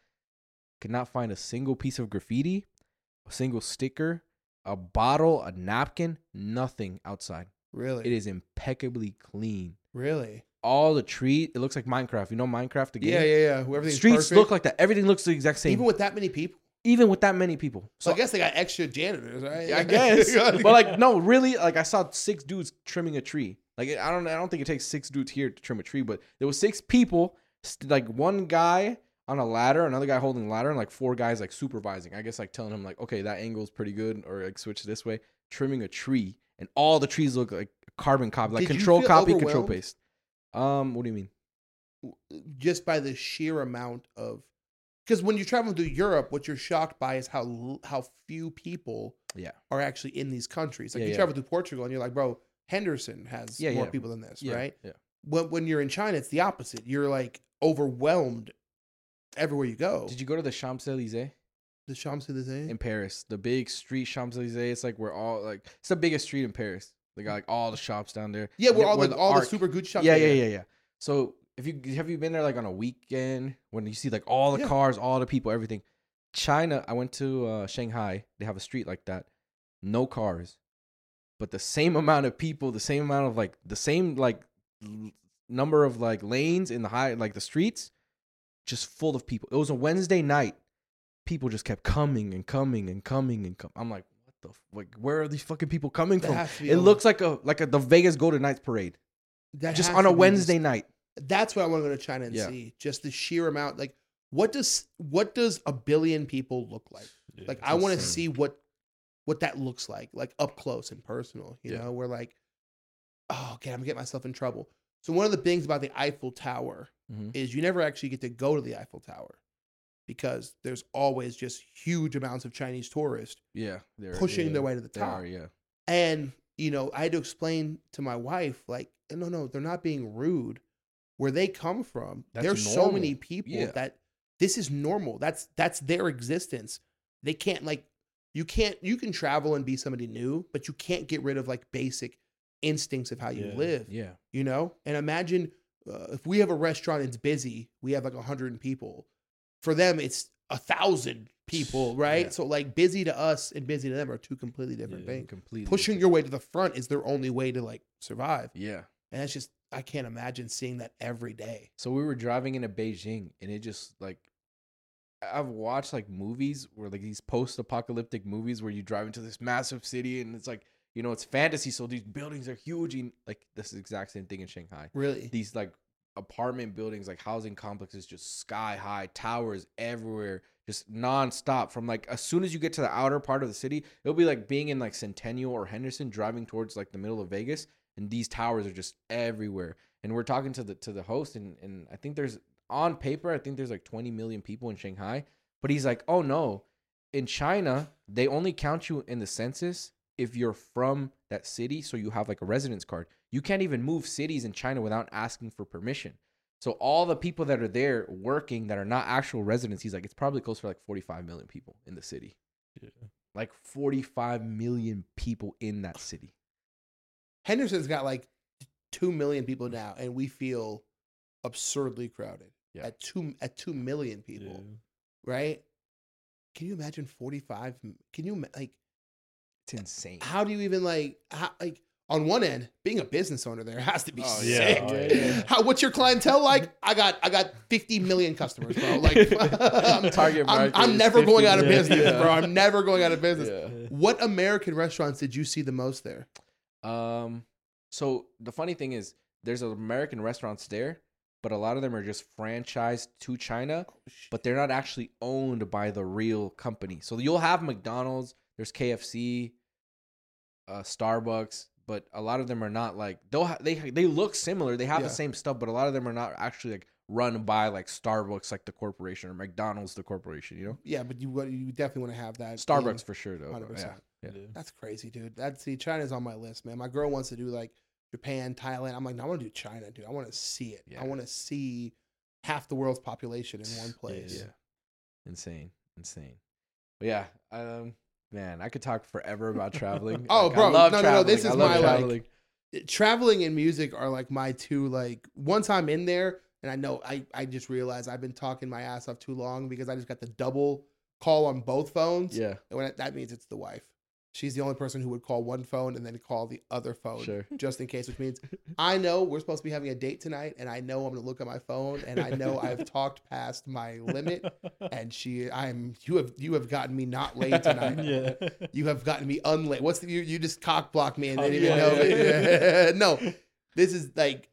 Could not find a single piece of graffiti. A single sticker, a bottle, a napkin, nothing outside. Really? It is impeccably clean. Really? All the tree, it looks like Minecraft. You know Minecraft, the game? Yeah. Everything's streets perfect. Look like that. Everything looks the exact same. Even with that many people. So I guess they got extra janitors, right? I guess. But like, no, really, like I saw 6 dudes trimming a tree. Like, I don't think it takes 6 dudes here to trim a tree, but there was 6 people, like one guy on a ladder, another guy holding a ladder, and like 4 guys like supervising. I guess like telling him like, okay, that angle's pretty good, or like switch this way. Trimming a tree, and all the trees look like carbon copy, like control copy, control paste. What do you mean? Just by the sheer amount of, because when you're traveling through Europe, what you're shocked by is how few people are actually in these countries. Like you travel through Portugal, and you're like, bro, Henderson has more people than this, right? Yeah. When you're in China, it's the opposite. You're like overwhelmed. Everywhere you go. Did you go to the Champs Elysees? The Champs Elysees in Paris, the big street Champs Elysees. It's like it's the biggest street in Paris. They got like all the shops down there. Yeah, where all the super good shops. Yeah. So have you been there like on a weekend when you see like all the cars, all the people, everything? China. I went to Shanghai. They have a street like that. No cars, but the same amount of people, the same amount of like the same like number of like lanes in the high like the streets. Just full of people. It was a Wednesday night. People just kept coming. I'm like, what the, where are these fucking people coming from? It looks like the Vegas Golden Knights parade. Just on a Wednesday night. That's what I want to go to China and see. Just the sheer amount. Like, what does a billion people look like? dude. Like, I want to see what that looks like up close and personal, you know, where like, oh, okay, I'm gonna get myself in trouble. So one of the things about the Eiffel Tower is you never actually get to go to the Eiffel Tower because there's always just huge amounts of Chinese tourists pushing their way to the top. And, you know, I had to explain to my wife, like, no, they're not being rude. Where they come from, there's so many people that this is normal. That's their existence. They can't, like, you can travel and be somebody new, but you can't get rid of like basic instincts of how you live. Yeah. You know? And imagine if we have a restaurant that's busy, we have like 100 people. For them, it's 1,000 people, right? Yeah. So like busy to us and busy to them are two completely different things. Completely. Pushing your way to the front is their only way to like survive. Yeah. And that's just, I can't imagine seeing that every day. So we were driving into Beijing and it just like, I've watched like movies where like these post-apocalyptic movies where you drive into this massive city and it's like, you know, it's fantasy. So these buildings are huge. And like this is the exact same thing in Shanghai. Really? These like apartment buildings, like housing complexes, just sky high, towers everywhere, just nonstop. From like, as soon as you get to the outer part of the city, it'll be like being in like Centennial or Henderson driving towards like the middle of Vegas. And these towers are just everywhere. And we're talking to the host, and I think there's, on paper, I think there's like 20 million people in Shanghai. But he's like, oh no, in China, they only count you in the census if you're from that city, so you have like a residence card. You can't even move cities in China without asking for permission. So all the people that are there working that are not actual residents, he's like, it's probably close to like 45 million people in the city. Yeah. Like 45 million people in that city. Henderson's got like 2 million people now, and we feel absurdly crowded at 2 million people, right? Can you imagine 45? Can you, like, it's insane. How do you even like on one end, being a business owner there has to be sick. How, what's your clientele like? I got 50 million customers, bro. Like Target market, I'm never going out of business, bro. I'm never going out of business. Yeah. What American restaurants did you see the most there? So the funny thing is there's American restaurants there, but a lot of them are just franchised to China, but they're not actually owned by the real company. So you'll have McDonald's, there's KFC, Starbucks, but a lot of them are not like, they look similar. They have the same stuff, but a lot of them are not actually like run by like Starbucks, like the corporation, or McDonald's, the corporation, you know? Yeah. But you definitely want to have that. Starbucks for sure though. 100%. Yeah. Yeah. That's crazy, dude. See, China's on my list, man. My girl wants to do like Japan, Thailand. I'm like, no, I want to do China, dude. I want to see it. Yeah. I want to see half the world's population in one place. Yeah, insane. But yeah, man, I could talk forever about traveling. Oh, like, bro, no. This is my traveling. Like, traveling and music are like my two. Like, once I'm in there, and I know I just realized I've been talking my ass off too long because I just got the double call on both phones. Yeah, and that means it's the wife. She's the only person who would call one phone and then call the other phone just in case, which means I know we're supposed to be having a date tonight, and I know I'm going to look at my phone, and I know I've talked past my limit, and you have gotten me not late tonight. You have gotten me unlate. What's the, you just cock blocked me and didn't even know. Yeah. No, this is like,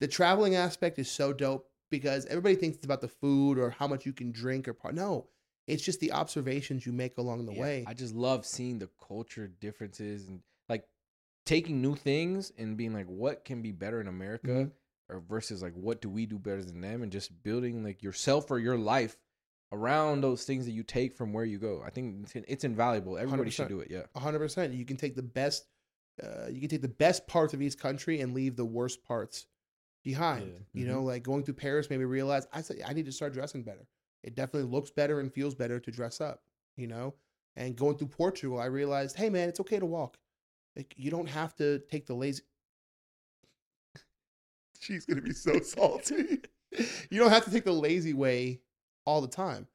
the traveling aspect is so dope because everybody thinks it's about the food or how much you can drink or no. It's just the observations you make along the way. I just love seeing the culture differences and like taking new things and being like, what can be better in America or versus like, what do we do better than them? And just building like yourself or your life around those things that you take from where you go. I think it's invaluable. Everybody should do it. Yeah. 100%. You can take the best, parts of each country and leave the worst parts behind, you know, like going through Paris made me realize I need to start dressing better. It definitely looks better and feels better to dress up, you know? And going through Portugal, I realized, hey, man, it's okay to walk. Like, you don't have to take the lazy... She's going to be so salty. You don't have to take the lazy way all the time,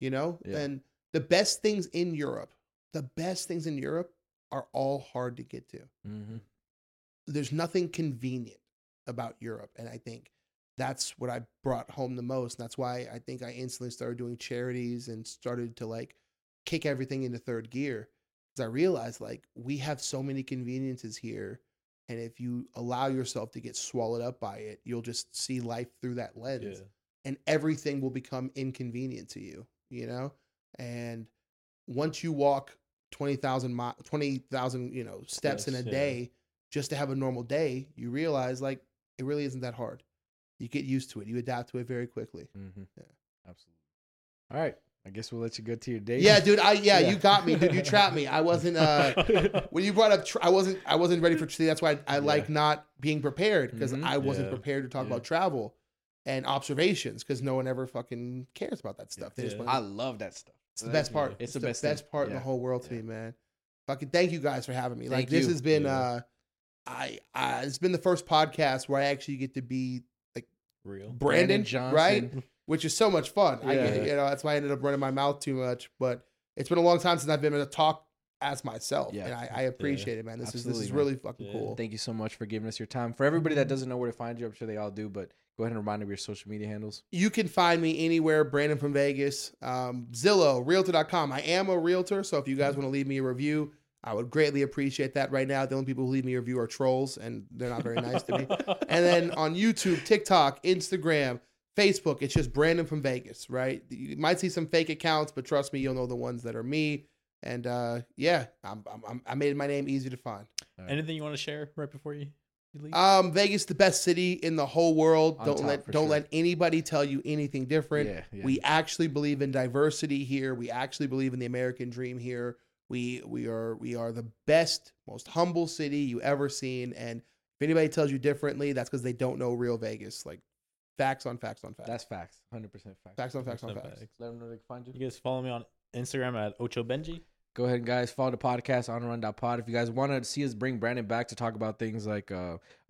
you know? Yeah. And the best things in Europe are all hard to get to. Mm-hmm. There's nothing convenient about Europe, and I think... that's what I brought home the most. And that's why I think I instantly started doing charities and started to like kick everything into third gear. Cause I realized like we have so many conveniences here. And if you allow yourself to get swallowed up by it, you'll just see life through that lens and everything will become inconvenient to you, you know? And once you walk 20,000 steps in a day just to have a normal day, you realize like it really isn't that hard. You get used to it. You adapt to it very quickly. Mm-hmm. Yeah, absolutely. All right. I guess we'll let you go to your day. Yeah, dude. You got me, dude. You trapped me. I wasn't when you brought up. I wasn't ready for. See, that's why I like not being prepared, because mm-hmm. I wasn't prepared to talk about travel and observations, because no one ever fucking cares about that stuff. They just I love that stuff. It's the best part. It's the best part in the whole world to me, man. Fucking thank you guys for having me. This has been it's been the first podcast where I actually get to be like real Brandon Johnson, right? Which is so much fun. Yeah. That's why I ended up running my mouth too much. But it's been a long time since I've been able to talk as myself. Yeah. And I appreciate it, man. This is really fucking cool. Thank you so much for giving us your time. For everybody that doesn't know where to find you, I'm sure they all do, but go ahead and remind me of your social media handles. You can find me anywhere, Brandon from Vegas, Zillow, Realtor.com. I am a Realtor, so if you guys want to leave me a review, I would greatly appreciate that. Right now, the only people who leave me a review are trolls, and they're not very nice to me. And then on YouTube, TikTok, Instagram, Facebook, it's just Brandon from Vegas, right? You might see some fake accounts, but trust me, you'll know the ones that are me. And I made my name easy to find. Right. Anything you want to share right before you leave? Vegas, the best city in the whole world. Don't let anybody tell you anything different. Yeah. We actually believe in diversity here. We actually believe in the American dream here. We are the best, most humble city you ever seen. And if anybody tells you differently, that's because they don't know real Vegas. Like, facts on facts on facts. That's facts. 100% facts. Facts on facts on facts. Let them know they can find you. You guys follow me on Instagram at OchoBenji. Go ahead, guys. Follow the podcast on run.pod. If you guys want to see us bring Brandon back to talk about things like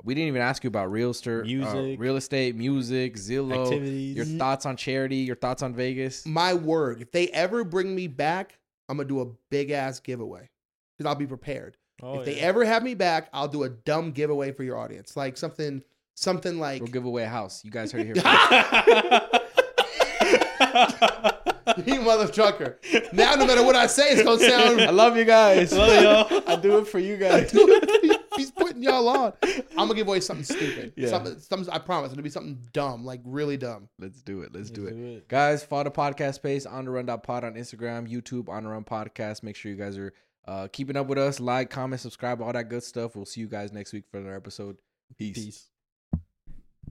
we didn't even ask you about real estate, music, Zillow, activities, your thoughts on charity, your thoughts on Vegas. My word. If they ever bring me back, I'm going to do a big ass giveaway because I'll be prepared. If they ever have me back, I'll do a dumb giveaway for your audience. Like something like, we'll give away a house. You guys heard it here first. You mother trucker. Now no matter what I say, it's gonna sound, I love you guys. Love y'all. I do it for you guys. He's putting y'all on. I'm gonna give away something stupid. Yeah. Something I promise it'll be something dumb, like really dumb. Let's do it. Let's do it. Guys, follow the podcast space on the run.pod on Instagram, YouTube, on the run podcast. Make sure you guys are keeping up with us. Like, comment, subscribe, all that good stuff. We'll see you guys next week for another episode. Peace.